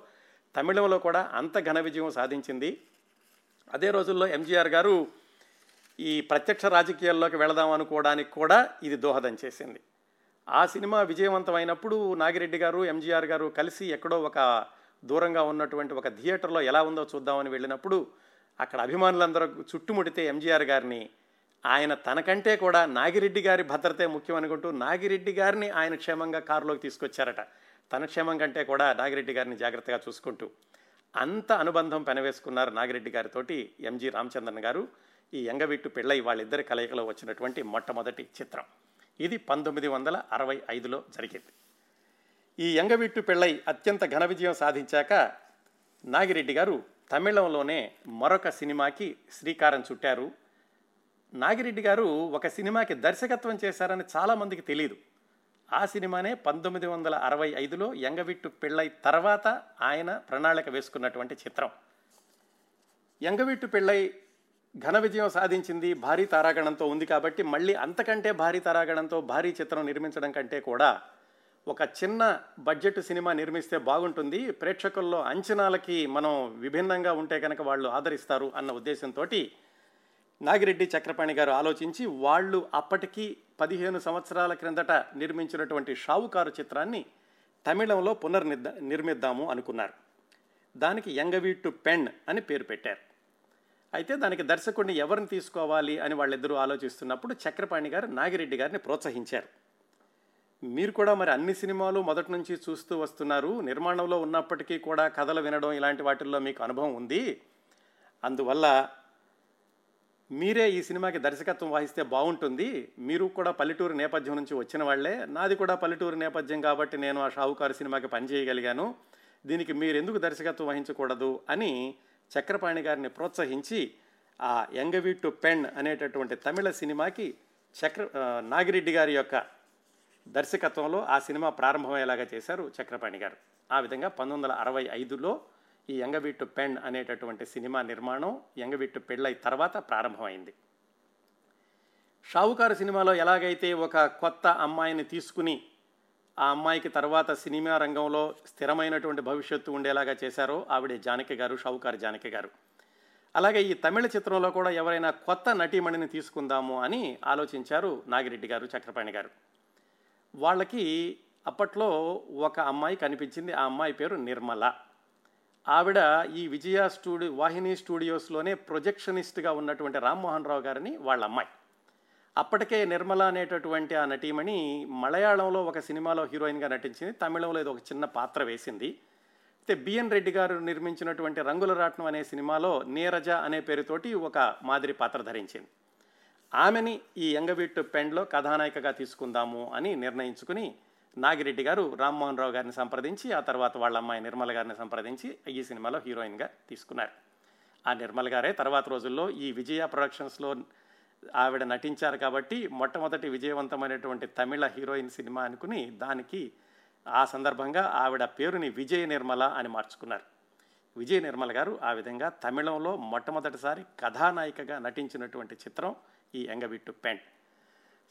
తమిళంలో కూడా అంత ఘన విజయం సాధించింది. అదే రోజుల్లో ఎంజీఆర్ గారు ఈ ప్రత్యక్ష రాజకీయాల్లోకి వెళదాం అనుకోవడానికి కూడా ఇది దోహదం చేసింది. ఆ సినిమా విజయవంతమైనప్పుడు నాగిరెడ్డి గారు ఎంజీఆర్ గారు కలిసి ఎక్కడో ఒక దూరంగా ఉన్నటువంటి ఒక థియేటర్లో ఎలా ఉందో చూద్దామని వెళ్ళినప్పుడు అక్కడ అభిమానులందరూ చుట్టుముడితే ఎంజీఆర్ గారిని ఆయన తనకంటే కూడా నాగిరెడ్డి గారి భద్రతే ముఖ్యం అనుకుంటూ నాగిరెడ్డి గారిని ఆయన క్షేమంగా కారులోకి తీసుకొచ్చారట, తన క్షేమం కంటే కూడా నాగిరెడ్డి గారిని జాగ్రత్తగా చూసుకుంటూ. అంత అనుబంధం పెనవేసుకున్నారు నాగిరెడ్డి గారితోటి ఎంజీ రామచంద్రన్ గారు. ఈ ఎంగవీట్టు పిళ్ళై వాళ్ళిద్దరి కలయికలో వచ్చినటువంటి మొట్టమొదటి చిత్రం ఇది. 1965లో జరిగింది. ఈ ఎంగవీట్టు పిళ్ళై అత్యంత ఘన విజయం సాధించాక నాగిరెడ్డి గారు తమిళంలోనే మరొక సినిమాకి శ్రీకారం చుట్టారు. నాగిరెడ్డి గారు ఒక సినిమాకి దర్శకత్వం చేశారని చాలామందికి తెలియదు. ఆ సినిమానే 1965లో ఎంగవీట్టు పిళ్ళై తర్వాత ఆయన ప్రణాళిక వేసుకున్నటువంటి చిత్రం. ఎంగవీట్టు పిళ్ళై ఘన విజయం సాధించింది, భారీ తారాగణంతో ఉంది కాబట్టి మళ్ళీ అంతకంటే భారీ తారాగణంతో భారీ చిత్రం నిర్మించడం కంటే కూడా ఒక చిన్న బడ్జెట్ సినిమా నిర్మిస్తే బాగుంటుంది, ప్రేక్షకుల్లో అంచనాలకి మనం విభిన్నంగా ఉంటే కనుక వాళ్ళు ఆదరిస్తారు అన్న ఉద్దేశంతో నాగిరెడ్డి చక్రపాణి గారు ఆలోచించి వాళ్ళు అప్పటికి 15 సంవత్సరాల క్రిందట నిర్మించినటువంటి షావుకారు చిత్రాన్ని తమిళంలో పునర్నిర్మిద్దాము అనుకున్నారు. దానికి ఎంగవీట్టు పెన్ అని పేరు పెట్టారు. అయితే దానికి దర్శకుడిని ఎవరిని తీసుకోవాలి అని వాళ్ళిద్దరూ ఆలోచిస్తున్నప్పుడు చక్రపాణి గారు నాగిరెడ్డి గారిని ప్రోత్సహించారు. మీరు కూడా మరి అన్ని సినిమాలు మొదటి నుంచి చూస్తూ వస్తున్నారు, నిర్మాణంలో ఉన్నప్పటికీ కూడా కథలు వినడం ఇలాంటి వాటిల్లో మీకు అనుభవం ఉంది, అందువల్ల మీరే ఈ సినిమాకి దర్శకత్వం వహిస్తే బాగుంటుంది. మీరు కూడా పల్లెటూరు నేపథ్యం నుంచి వచ్చిన వాళ్లే, నాది కూడా పల్లెటూరు నేపథ్యం కాబట్టి నేను ఆ షావుకారు సినిమాకి పనిచేయగలిగాను, దీనికి మీరెందుకు దర్శకత్వం వహించకూడదు అని చక్రపాణి గారిని ప్రోత్సహించి ఆ ఎంగవీట్టు పెన్ అనేటటువంటి తమిళ సినిమాకి నాగిరెడ్డి గారి యొక్క దర్శకత్వంలో ఆ సినిమా ప్రారంభమయ్యేలాగా చేశారు చక్రపాణి గారు. ఆ విధంగా 1965లో ఈ ఎంగవీట్టు పెన్ అనేటటువంటి సినిమా నిర్మాణం ఎంగవీట్టు పెళ్ళై తర్వాత ప్రారంభమైంది. షావుకారు సినిమాలో ఎలాగైతే ఒక కొత్త అమ్మాయిని తీసుకుని ఆ అమ్మాయికి తర్వాత సినిమా రంగంలో స్థిరమైనటువంటి భవిష్యత్తు ఉండేలాగా చేశారో ఆవిడే జానకి గారు, షావుకారు జానకి గారు. అలాగే ఈ తమిళ చిత్రంలో కూడా ఎవరైనా కొత్త నటీమణిని తీసుకుందాము అని ఆలోచించారు నాగిరెడ్డి గారు, చక్రపాణి గారు. వాళ్ళకి అప్పట్లో ఒక అమ్మాయి కనిపించింది, ఆ అమ్మాయి పేరు నిర్మల. ఆవిడ ఈ విజయ వాహిని స్టూడియోస్లోనే ప్రొజెక్షనిస్ట్గా ఉన్నటువంటి రామ్మోహన్ రావు గారిని వాళ్ళ అమ్మాయి. అప్పటికే నిర్మల అనేటటువంటి ఆ నటీమణి మలయాళంలో ఒక సినిమాలో హీరోయిన్గా నటించింది, తమిళంలో ఇది ఒక చిన్న పాత్ర వేసింది. అయితే బిఎన్ రెడ్డి గారు నిర్మించినటువంటి రంగుల రాట్నం అనే సినిమాలో నీరజ అనే పేరుతోటి ఒక మాదిరి పాత్ర ధరించింది. ఆమెని ఈ ఎంగవీట్టు పెండ్లో కథానాయికగా తీసుకుందాము అని నిర్ణయించుకుని నాగిరెడ్డి గారు రామ్మోహన్ రావు గారిని సంప్రదించి, ఆ తర్వాత వాళ్ళ అమ్మాయి నిర్మల గారిని సంప్రదించి ఈ సినిమాలో హీరోయిన్గా తీసుకున్నారు. ఆ నిర్మల గారే తర్వాత రోజుల్లో ఈ విజయ ప్రొడక్షన్స్లో ఆవిడ నటించారు కాబట్టి మొట్టమొదటి విజయవంతమైనటువంటి తమిళ హీరోయిన్ సినిమా అనుకుని దానికి ఆ సందర్భంగా ఆవిడ పేరుని విజయ నిర్మల అని మార్చుకున్నారు. విజయ నిర్మల గారు ఆ విధంగా తమిళంలో మొట్టమొదటిసారి కథానాయికగా నటించినటువంటి చిత్రం ఈ ఎంగవీట్టు పెన్.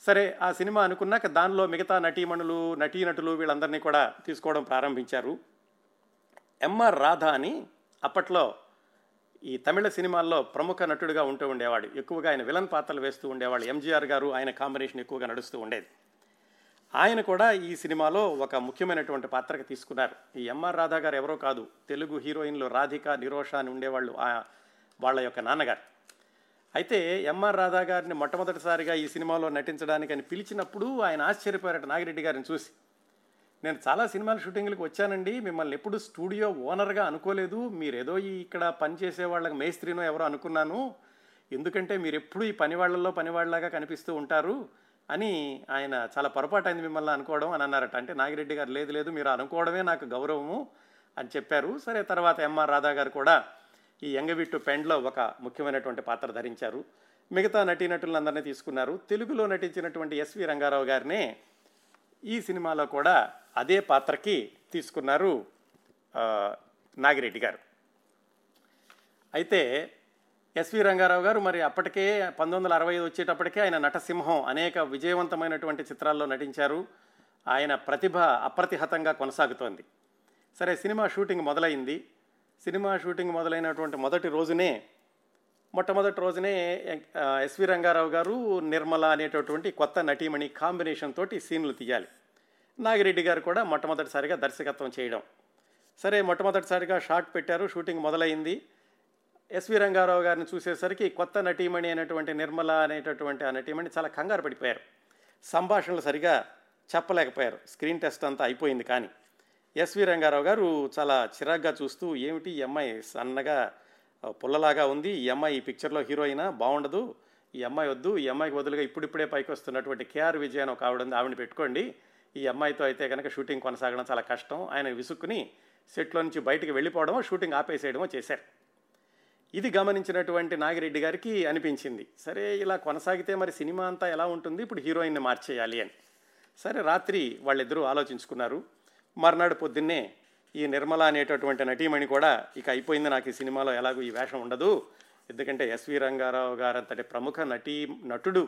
సరే, ఆ సినిమా అనుకున్నాక దానిలో మిగతా నటీమణులు నటీనటులు వీళ్ళందరినీ కూడా తీసుకోవడం ప్రారంభించారు. ఎంఆర్ రాధా అని అప్పట్లో ఈ తమిళ సినిమాల్లో ప్రముఖ నటుడుగా ఉంటూ ఉండేవాడు. ఎక్కువగా ఆయన విలన్ పాత్రలు వేస్తూ ఉండేవాడు. ఎంజీఆర్ గారు ఆయన కాంబినేషన్ ఎక్కువగా నడుస్తూ ఉండేది. ఆయన కూడా ఈ సినిమాలో ఒక ముఖ్యమైనటువంటి పాత్రకి తీసుకున్నారు. ఈ ఎంఆర్ రాధా గారు ఎవరో కాదు, తెలుగు హీరోయిన్లు రాధిక, నిరోష అని ఉండేవాళ్ళు వాళ్ళ యొక్క నాన్నగారు. అయితే ఎంఆర్ రాధా గారిని మొట్టమొదటిసారిగా ఈ సినిమాలో నటించడానికి అని పిలిచినప్పుడు ఆయన ఆశ్చర్యపోయారట నాగిరెడ్డి గారిని చూసి. నేను చాలా సినిమాల షూటింగ్లకు వచ్చానండి, మిమ్మల్ని ఎప్పుడు స్టూడియో ఓనర్గా అనుకోలేదు, మీరేదో ఇక్కడ పనిచేసే వాళ్ళకి మేస్త్రీనో ఎవరో అనుకున్నాను, ఎందుకంటే మీరు ఎప్పుడు ఈ పనివాళ్లలో పనివాళ్లాగా కనిపిస్తూ ఉంటారు అని ఆయన చాలా పొరపాటు అయింది మిమ్మల్ని అనుకోవడం అని అన్నారట. అంటే నాగిరెడ్డి గారు లేదు లేదు మీరు అనుకోవడమే నాకు గౌరవము అని చెప్పారు. సరే, తర్వాత ఎంఆర్ రాధా గారు కూడా ఈ ఎంగవీట్టు పెండ్లో ఒక ముఖ్యమైనటువంటి పాత్ర ధరించారు. మిగతా నటీనటులందరినీ తీసుకున్నారు. తెలుగులో నటించినటువంటి ఎస్వి రంగారావు గారినే ఈ సినిమాలో కూడా అదే పాత్రకి తీసుకున్నారు నాగిరెడ్డి గారు. అయితే ఎస్వి రంగారావు గారు మరి అప్పటికే 1965 వచ్చేటప్పటికే ఆయన నటసింహం అనేక విజయవంతమైనటువంటి చిత్రాల్లో నటించారు. ఆయన ప్రతిభ అప్రతిహతంగా కొనసాగుతోంది. సరే, సినిమా షూటింగ్ మొదలైంది. సినిమా షూటింగ్ మొదలైనటువంటి మొట్టమొదటి రోజునే ఎస్వి రంగారావు గారు నిర్మల అనేటటువంటి కొత్త నటీమణి కాంబినేషన్ తోటి సీన్లు తీయాలి. నాగిరెడ్డి గారు కూడా మొట్టమొదటిసారిగా దర్శకత్వం చేయడం. సరే, మొట్టమొదటిసారిగా షాట్ పెట్టారు, షూటింగ్ మొదలైంది. ఎస్వి రంగారావు గారిని చూసేసరికి కొత్త నటీమణి అయినటువంటి నిర్మల అనేటటువంటి ఆ నటీమణి చాలా కంగారు పడిపోయారు. సంభాషణలు సరిగా చెప్పలేకపోయారు. స్క్రీన్ టెస్ట్ అంతా అయిపోయింది, కానీ ఎస్వి రంగారావు గారు చాలా చిరాగ్గా చూస్తూ, ఏమిటి ఈ అమ్మాయి సన్నగా పుల్లలాగా ఉంది, ఈ అమ్మాయి ఈ పిక్చర్లో హీరోయినా, బాగుండదు ఈ అమ్మాయి, వద్దు ఈ అమ్మాయికి బదులుగా ఇప్పుడిప్పుడే పైకి వస్తున్నటువంటి కేఆర్ విజయ్ అని ఒక ఆవిడ ఉంది, ఆవిడని పెట్టుకోండి, ఈ అమ్మాయితో అయితే కనుక షూటింగ్ కొనసాగడం చాలా కష్టం. ఆయన విసుక్కుని సెట్లో నుంచి బయటికి వెళ్ళిపోవడమో షూటింగ్ ఆపేసేయడమో చేశారు. ఇది గమనించినటువంటి నాగిరెడ్డి గారికి అనిపించింది, సరే ఇలా కొనసాగితే మరి సినిమా అంతా ఎలా ఉంటుంది, ఇప్పుడు హీరోయిన్ని మార్చేయాలి అని. సరే, రాత్రి వాళ్ళిద్దరూ ఆలోచించుకున్నారు. మర్నాడు పొద్దున్నే ఈ నిర్మల అనేటటువంటి నటీమణి కూడా ఇక అయిపోయింది, నాకు ఈ సినిమాలో ఎలాగో ఈ వేషం ఉండదు, ఎందుకంటే ఎస్వి రంగారావు గారు అంతటి ప్రముఖ నటుడు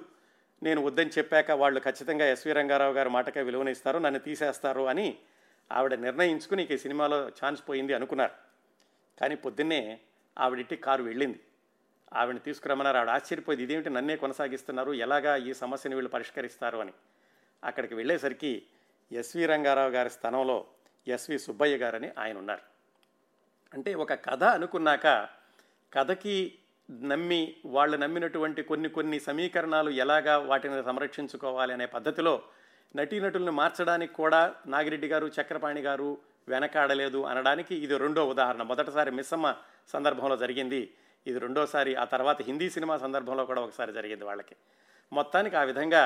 నేను వద్దని చెప్పాక వాళ్ళు ఖచ్చితంగా ఎస్వి రంగారావు గారు మాటకే విలువనిస్తారు, నన్ను తీసేస్తారు అని ఆవిడ నిర్ణయించుకుని ఇక ఈ సినిమాలో ఛాన్స్ పోయింది అనుకున్నారు. కానీ పొద్దున్నే ఆవిడింటి కారు వెళ్ళింది, ఆవిడని తీసుకురమ్మన్నారు. ఆవిడ ఆశ్చర్యపోయింది, ఇదేమిటి నన్నే కొనసాగిస్తున్నారు, ఎలాగా ఈ సమస్యని వీళ్ళు పరిష్కరిస్తారు అని. అక్కడికి వెళ్ళేసరికి ఎస్వి రంగారావు గారి స్థానంలో ఎస్వి సుబ్బయ్య గారని ఆయన ఉన్నారు. అంటే ఒక కథ అనుకున్నాక కథకి నమ్మి వాళ్ళు నమ్మినటువంటి కొన్ని కొన్ని సమీకరణాలు ఎలాగా వాటిని సంరక్షించుకోవాలి అనే పద్ధతిలో నటీనటులను మార్చడానికి కూడా నాగిరెడ్డి గారు, చక్రపాణి గారు వెనకాడలేదు అనడానికి ఇది రెండో ఉదాహరణ. మొదటిసారి మిస్సమ్మ సందర్భంలో జరిగింది, ఇది రెండోసారి. ఆ తర్వాత హిందీ సినిమా సందర్భంలో కూడా ఒకసారి జరిగింది వాళ్ళకి. మొత్తానికి ఆ విధంగా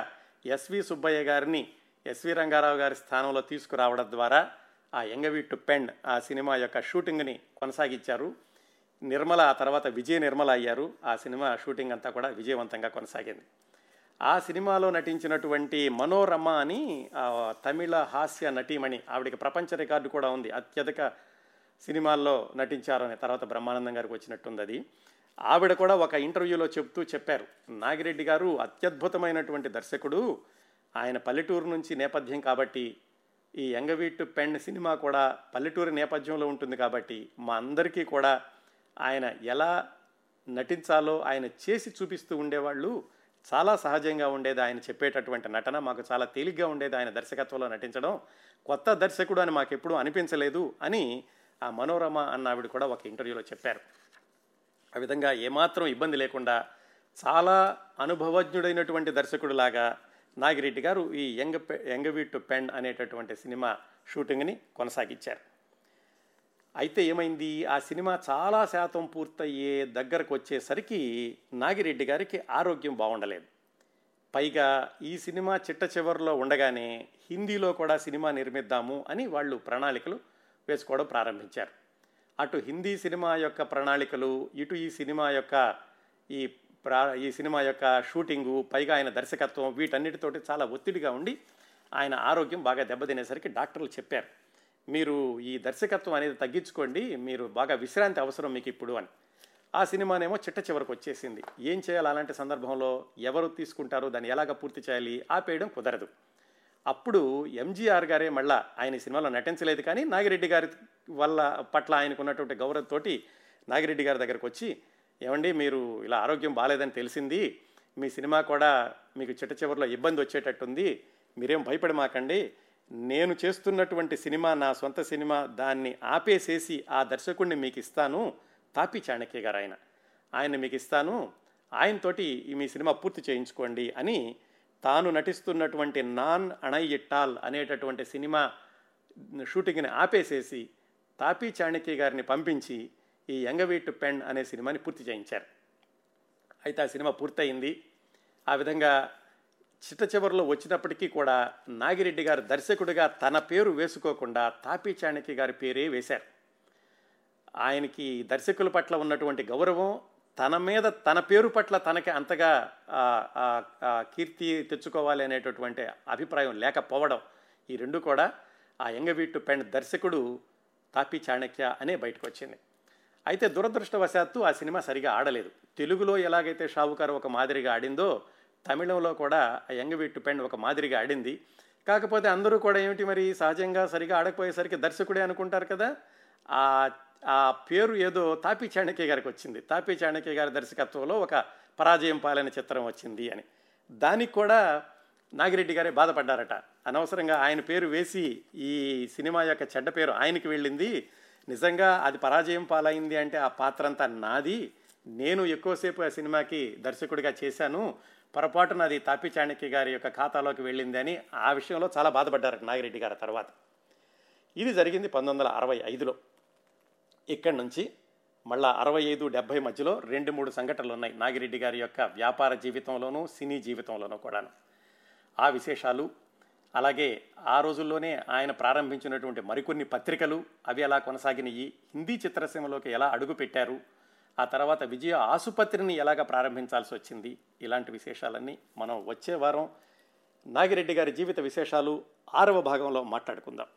ఎస్వి సుబ్బయ్య గారిని ఎస్వి రంగారావు గారి స్థానంలో తీసుకురావడం ద్వారా ఆ ఎంగవీట్టు పెన్ ఆ సినిమా యొక్క షూటింగ్ని కొనసాగించారు. నిర్మల ఆ తర్వాత విజయ నిర్మల అయ్యారు. ఆ సినిమా షూటింగ్ అంతా కూడా విజయవంతంగా కొనసాగింది. ఆ సినిమాలో నటించినటువంటి మనోరమ అని తమిళ హాస్య నటీమణి, ఆవిడికి ప్రపంచ రికార్డు కూడా ఉంది, అత్యధిక సినిమాల్లో నటించారు అనే, తర్వాత బ్రహ్మానందం గారికి వచ్చినట్టుంది అది. ఆవిడ కూడా ఒక ఇంటర్వ్యూలో చెప్పారు, నాగిరెడ్డి గారు అత్యద్భుతమైనటువంటి దర్శకుడు, ఆయన పల్లెటూరు నుంచి నేపథ్యం కాబట్టి ఈ ఎంగవీట్టు పెన్ సినిమా కూడా పల్లెటూరు నేపథ్యంలో ఉంటుంది కాబట్టి మా అందరికీ కూడా ఆయన ఎలా నటించాలో ఆయన చేసి చూపిస్తూ ఉండేవాళ్ళు. చాలా సహజంగా ఉండేది ఆయన చెప్పేటటువంటి నటన, మాకు చాలా తేలిగ్గా ఉండేది ఆయన దర్శకత్వంలో నటించడం, కొత్త దర్శకుడు అని మాకు ఎప్పుడూ అనిపించలేదు అని ఆ మనోరమ అన్న ఆవిడ కూడా ఒక ఇంటర్వ్యూలో చెప్పారు. ఆ విధంగా ఏమాత్రం ఇబ్బంది లేకుండా చాలా అనుభవజ్ఞుడైనటువంటి దర్శకుడిలాగా నాగిరెడ్డి గారు ఈ ఎంగవీట్టు పెన్ అనేటటువంటి సినిమా షూటింగ్ని కొనసాగించారు. అయితే ఏమైంది, ఆ సినిమా చాలా శాతం పూర్తయ్యే దగ్గరకు వచ్చేసరికి నాగిరెడ్డి గారికి ఆరోగ్యం బాగుండలేదు. పైగా ఈ సినిమా చిట్ట చివరిలో ఉండగానే హిందీలో కూడా సినిమా నిర్మిద్దాము అని వాళ్ళు ప్రణాళికలు వేసుకోవడం ప్రారంభించారు. అటు హిందీ సినిమా యొక్క ప్రణాళికలు, ఇటు ఈ సినిమా యొక్క షూటింగు, పైగా ఆయన దర్శకత్వం, వీటన్నిటితోటి చాలా ఒత్తిడిగా ఉండి ఆయన ఆరోగ్యం బాగా దెబ్బతినేసరికి డాక్టర్లు చెప్పారు, మీరు ఈ దర్శకత్వం అనేది తగ్గించుకోండి, మీరు బాగా విశ్రాంతి అవసరం మీకు ఇప్పుడు అని. ఆ సినిమానేమో చిట్ట చివరికి వచ్చేసింది. ఏం చేయాలి అలాంటి సందర్భంలో, ఎవరు తీసుకుంటారు, దాన్ని ఎలాగ పూర్తి చేయాలి, ఆపేయడం కుదరదు. అప్పుడు ఎంజీఆర్ గారే మళ్ళా, ఆయన సినిమాలో నటించలేదు కానీ నాగిరెడ్డి గారి వల్ల పట్ల ఆయనకున్నటువంటి గౌరవంతో నాగిరెడ్డి గారి దగ్గరకు వచ్చి, ఏమండి మీరు ఇలా ఆరోగ్యం బాగాలేదని తెలిసింది, మీ సినిమా కూడా మీకు చిట్ట చివరిలో ఇబ్బంది వచ్చేటట్టుంది, మీరేం భయపడమాకండి, నేను చేస్తున్నటువంటి సినిమా నా సొంత సినిమా, దాన్ని ఆపేసేసి ఆ దర్శకుడిని మీకు ఇస్తాను, తాపి చాణక్య గారు ఆయన మీకు ఇస్తాను, ఆయనతోటి మీ సినిమా పూర్తి చేయించుకోండి అని తాను నటిస్తున్నటువంటి నాన్ అణయ్యిట్టాల్ అనేటటువంటి సినిమా షూటింగ్ని ఆపేసేసి తాపి చాణక్య గారిని పంపించి ఈ ఎంగవీట్టు పెన్ అనే సినిమాని పూర్తి చేయించారు. అయితే ఆ సినిమా పూర్తయింది. ఆ విధంగా చిట్ట చివరిలో వచ్చినప్పటికీ కూడా నాగిరెడ్డి గారు దర్శకుడిగా తన పేరు వేసుకోకుండా తాపి చాణక్య గారి పేరే వేశారు. ఆయనకి దర్శకుల పట్ల ఉన్నటువంటి గౌరవం, తన మీద తన పేరు పట్ల తనకి అంతగా కీర్తి తెచ్చుకోవాలి అనేటటువంటి అభిప్రాయం లేకపోవడం, ఈ రెండు కూడా ఆ ఎంగవీట్టు పెన్ దర్శకుడు తాపి చాణక్య అనే బయటకు వచ్చింది. అయితే దురదృష్టవశాత్తు ఆ సినిమా సరిగా ఆడలేదు. తెలుగులో ఎలాగైతే షావుకారు ఒక మాదిరిగా ఆడిందో, తమిళంలో కూడా ఆ ఎంగవీట్టు పెన్ ఒక మాదిరిగా ఆడింది. కాకపోతే అందరూ కూడా ఏమిటి, మరి సహజంగా సరిగా ఆడకపోయేసరికి దర్శకుడే అనుకుంటారు కదా, ఆ పేరు ఏదో తాపి చాణక్య గారికి వచ్చింది, తాపి చాణక్య గారి దర్శకత్వంలో ఒక పరాజయం పాలైన చిత్రం వచ్చింది అని. దానికి కూడా నాగిరెడ్డి గారే బాధపడ్డారట, అనవసరంగా ఆయన పేరు వేసి ఈ సినిమా యొక్క చెడ్డ పేరు ఆయనకి వెళ్ళింది, నిజంగా అది పరాజయం పాలైంది అంటే ఆ పాత్ర అంతా నాది, నేను ఎక్కువసేపు ఆ సినిమాకి దర్శకుడిగా చేశాను, పొరపాటున అది తాపి చాణక్య గారి యొక్క ఖాతాలోకి వెళ్ళింది అని ఆ విషయంలో చాలా బాధపడ్డారట నాగిరెడ్డి గారు. తర్వాత ఇది జరిగింది 1965లో. ఇక్కడి నుంచి మళ్ళా 65-70 మధ్యలో 2-3 సంఘటనలు ఉన్నాయి నాగిరెడ్డి గారి యొక్క వ్యాపార జీవితంలోనూ సినీ జీవితంలోనూ కూడాను. ఆ విశేషాలు, అలాగే ఆ రోజుల్లోనే ఆయన ప్రారంభించినటువంటి మరికొన్ని పత్రికలు, అవి ఎలా కొనసాగినయి, హిందీ చిత్రసీమలోకి ఎలా అడుగుపెట్టారు, ఆ తర్వాత విజయ ఆసుపత్రిని ఎలాగ ప్రారంభించాల్సి వచ్చింది, ఇలాంటి విశేషాలన్నీ మనం వచ్చే వారం నాగిరెడ్డి గారి జీవిత విశేషాలు 6వ భాగంలో మాట్లాడుకుందాం.